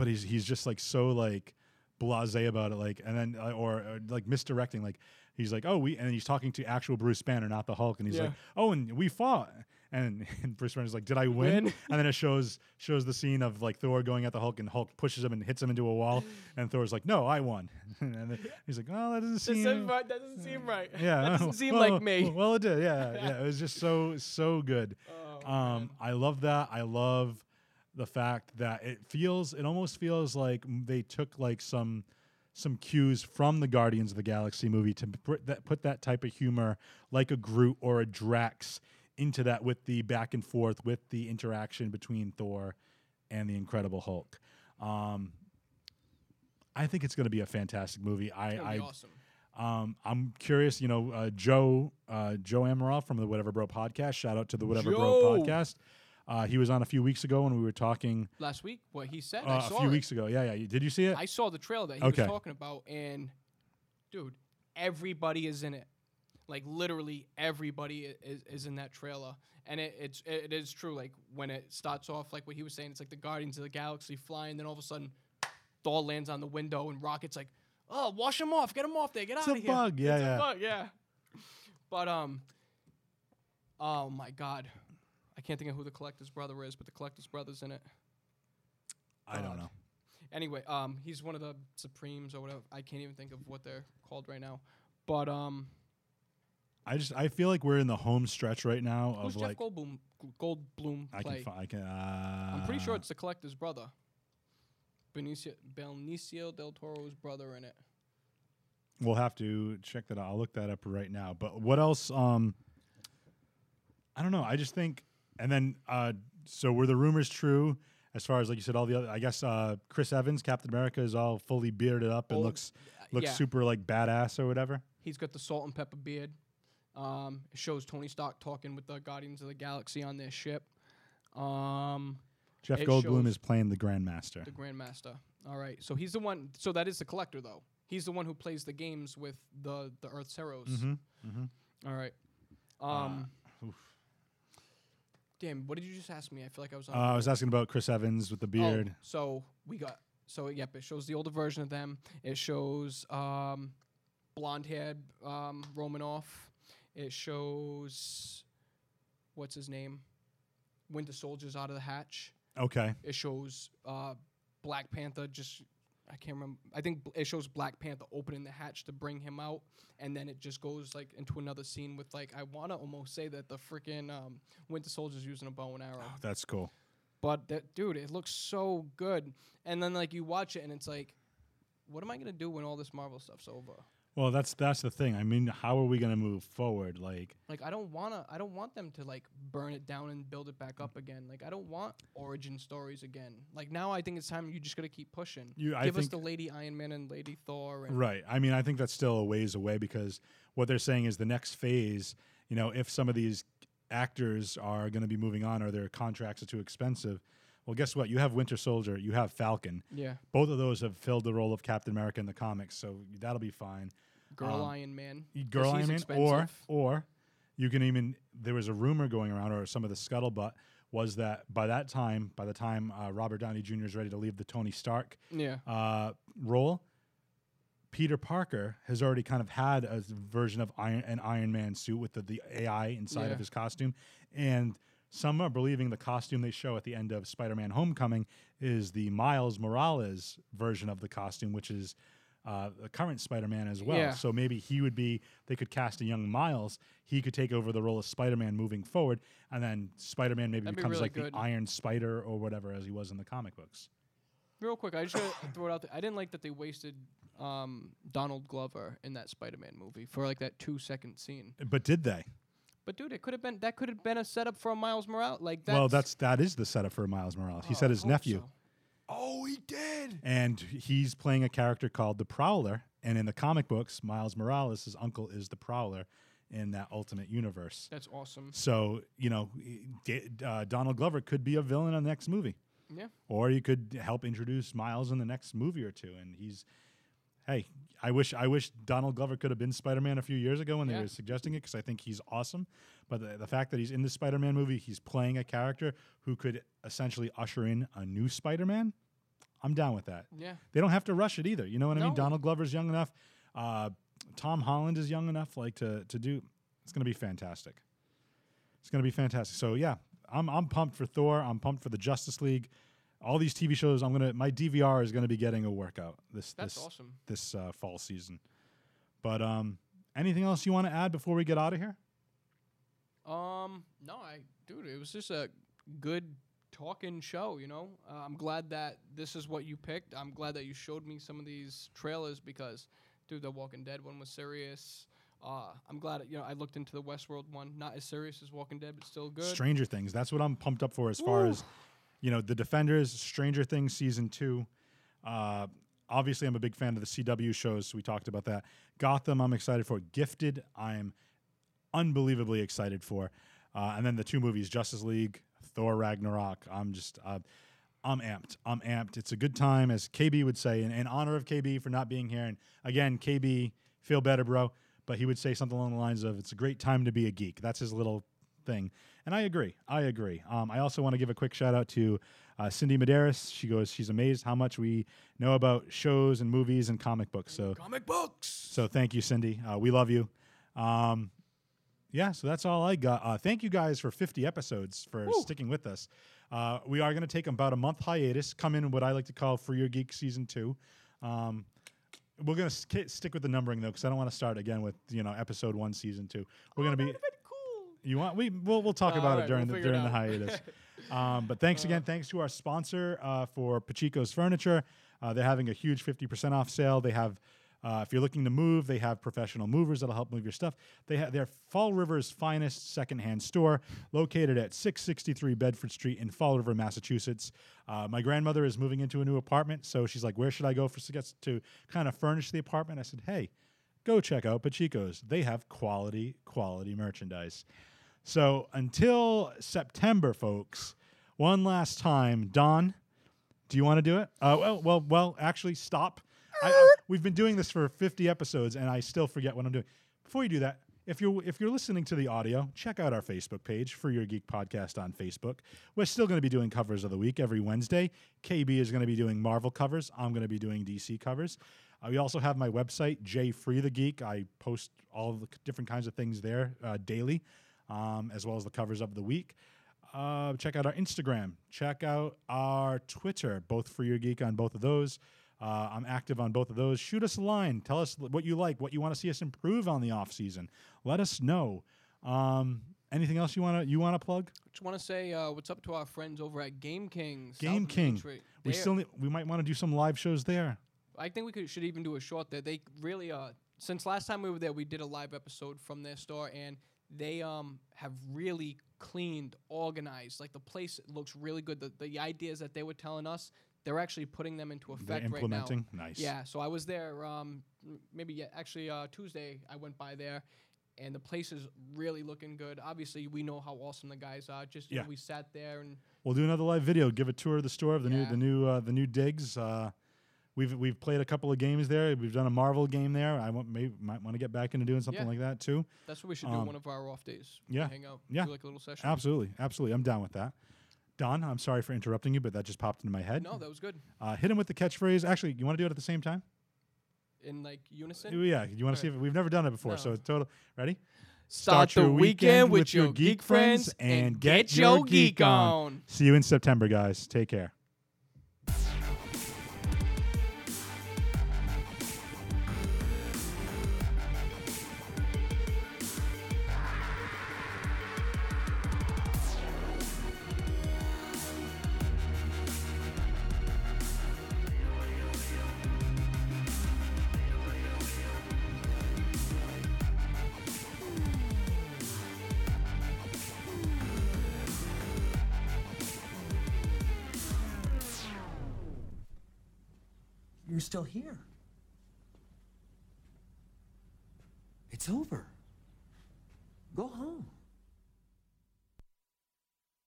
he's just, like, so, like, blasé about it. Like, and then, or like, misdirecting, like, he's like, and he's talking to actual Bruce Banner, not the Hulk. And he's like, and we fought. And Bruce Banner's like, did I win? And then it shows the scene of, like, Thor going at the Hulk, and Hulk pushes him and hits him into a wall. And Thor's like, no, I won. And then he's like, oh, that doesn't seem right. Yeah. That doesn't seem like me. Well, it did. Yeah. Yeah. It was just so, so good. I love that. I love the fact that it almost feels like they took, like, some cues from the Guardians of the Galaxy movie to put that type of humor, like a Groot or a Drax, into that, with the back and forth, with the interaction between Thor and the Incredible Hulk. I think it's going to be a fantastic movie. It's awesome. I'm curious, Joe Amaral from the Whatever Bro podcast, shout out to the Whatever Bro podcast. He was on a few weeks ago when we were talking. Last week, what he said, I saw it. A few weeks ago, yeah. Did you see it? I saw the trailer that he was talking about, and, dude, everybody is in it. Like, literally everybody is in that trailer. And it is true, like, when it starts off, like what he was saying, it's like the Guardians of the Galaxy flying, then all of a sudden, Thor lands on the window, and Rocket's like, oh, wash him off, get him off there, get out of here. It's a bug, yeah, yeah. It's a bug, yeah. But, oh, my God. I can't think of who the Collector's brother is, but the Collector's brother's in it. I don't know. Anyway, he's one of the Supremes or whatever. I can't even think of what they're called right now. But I feel like we're in the home stretch right now of Jeff like Goldblum play. I'm pretty sure it's the Collector's brother. Benicio del Toro's brother in it. We'll have to check that out. I'll look that up right now. But what else? I don't know. I just think, and then so were the rumors true? As far as like you said, all the other, I guess Chris Evans, Captain America, is all fully bearded up and looks super like badass or whatever. He's got the salt and pepper beard. It shows Tony Stark talking with the Guardians of the Galaxy on their ship. Jeff Goldblum is playing the Grandmaster. The Grandmaster. All right. So he's the one. So that is the Collector, though. He's the one who plays the games with the Earth's heroes. All right. Damn, what did you just ask me? I feel like I was on. I was asking about Chris Evans with the beard. Oh, it shows the older version of them. It shows blonde-haired Romanoff. It shows what's his name? Winter Soldier's out of the hatch. Okay. It shows Black Panther just. I can't remember. I think it shows Black Panther opening the hatch to bring him out, and then it just goes like into another scene with like I want to almost say that the freaking Winter Soldier's using a bow and arrow. Oh, that's cool. But that dude, it looks so good. And then like you watch it, and it's like, what am I gonna do when all this Marvel stuff's over? Well, that's the thing. I mean, how are we gonna move forward? Like I don't want them to like burn it down and build it back up again. Like I don't want origin stories again. Like now, I think it's time you just gotta keep pushing. Give us the Lady Iron Man and Lady Thor. And right. I mean, I think that's still a ways away because what they're saying is the next phase. You know, if some of these actors are gonna be moving on or their contracts are too expensive. Well, guess what? You have Winter Soldier, you have Falcon. Yeah. Both of those have filled the role of Captain America in the comics, so that'll be fine. Iron Man. Girl Iron Man, or you can even, there was a rumor going around, or some of the scuttlebutt, was that by the time Robert Downey Jr. is ready to leave the Tony Stark role, Peter Parker has already kind of had a version of an Iron Man suit with the AI inside of his costume, and some are believing the costume they show at the end of Spider-Man Homecoming is the Miles Morales version of the costume, which is the current Spider-Man as well. Yeah. So maybe they could cast a young Miles. He could take over the role of Spider-Man moving forward, and then Spider-Man maybe becomes really like good. The Iron Spider or whatever as he was in the comic books. Real quick, I just gotta throw it out there. I didn't like that they wasted Donald Glover in that Spider-Man movie for like that 2-second scene. But did they? But dude, that could have been a setup for a Miles Morales. That is the setup for Miles Morales. He said his nephew. So. Oh, he did. And he's playing a character called the Prowler, and in the comic books, Miles Morales' his uncle is the Prowler in that Ultimate Universe. That's awesome. So you know, Donald Glover could be a villain in the next movie. Yeah. Or you could help introduce Miles in the next movie or two, and he's. Hey, I wish Donald Glover could have been Spider-Man a few years ago when they were suggesting it because I think he's awesome. But the fact that he's in the Spider-Man movie, he's playing a character who could essentially usher in a new Spider-Man. I'm down with that. Yeah, they don't have to rush it either. You know what I mean? Donald Glover's young enough. Tom Holland is young enough. Like to do. It's gonna be fantastic. It's gonna be fantastic. So yeah, I'm pumped for Thor. I'm pumped for the Justice League. All these TV shows, my DVR is gonna be getting a workout this fall season. But anything else you want to add before we get out of here? No, it was just a good talking show. You know, I'm glad that this is what you picked. I'm glad that you showed me some of these trailers because, dude, the Walking Dead one was serious. I'm glad I looked into the Westworld one. Not as serious as Walking Dead, but still good. Stranger Things. That's what I'm pumped up for as far as. You know, The Defenders, Stranger Things Season 2. Obviously, I'm a big fan of the CW shows, so we talked about that. Gotham, I'm excited for. Gifted, I'm unbelievably excited for. And then the two movies, Justice League, Thor Ragnarok. I'm just, I'm amped. I'm amped. It's a good time, as KB would say, in honor of KB for not being here. And again, KB, feel better, bro. But he would say something along the lines of, it's a great time to be a geek. That's his little thing. And I agree. I also want to give a quick shout out to Cindy Medeiros. She's amazed how much we know about shows and movies and comic books. So thank you, Cindy. We love you. Yeah, so that's all I got. Thank you guys for 50 episodes for sticking with us. We are going to take about a month hiatus, come in what I like to call For Your Geek Season 2. We're going to stick with the numbering, though, because I don't want to start again with, you know, Episode 1, Season 2. We're going to be... You want we'll talk about it during the hiatus. But thanks again, thanks to our sponsor for Pachico's Furniture. They're having a huge 50% off sale. They have if you're looking to move, they have professional movers that'll help move your stuff. They have their Fall River's finest secondhand store located at 663 Bedford Street in Fall River, Massachusetts. My grandmother is moving into a new apartment, so she's like, "Where should I go for to kind of furnish the apartment?" I said, "Hey, go check out Pachico's. They have quality merchandise." So until September, folks, one last time. Don, do you want to do it? Well, actually, stop. We've been doing this for 50 episodes, and I still forget what I'm doing. Before you do that, if you're listening to the audio, check out our Facebook page, For Your Geek Podcast on Facebook. We're still going to be doing covers of the week every Wednesday. KB is going to be doing Marvel covers. I'm going to be doing DC covers. We also have my website, Jay Free the Geek. I post all the different kinds of things there daily. As well as the covers of the week. Check out our Instagram. Check out our Twitter, both For Your Geek on both of those. I'm active on both of those. Shoot us a line. Tell us what you like, what you want to see us improve on the off season. Let us know. Anything else you want to plug? I just want to say what's up to our friends over at Game Kings. Game King. We might want to do some live shows there. I think we should even do a short there. They really since last time we were there, we did a live episode from their store, and they have really cleaned, organized. Like, the place looks really good. The ideas that they were telling us, they're actually putting them into effect right now. Implementing? Nice. Yeah, so I was there Tuesday I went by there, and the place is really looking good. Obviously, we know how awesome the guys are. Just, you know, we sat there. And we'll do another live video, give a tour of the store, of the new digs. We've played a couple of games there. We've done a Marvel game there. Might want to get back into doing something like that too. That's what we should do one of our off days. Yeah, hang out. Yeah, do like a little session. Absolutely. I'm down with that. Don, I'm sorry for interrupting you, but that just popped into my head. No, that was good. Hit him with the catchphrase. Actually, you want to do it at the same time? In like unison. Yeah. You want to see if we've never done it before? No. So it's total. Ready? Start your weekend with your geek friends and get your geek on. See you in September, guys. Take care. Still here. It's over. Go home.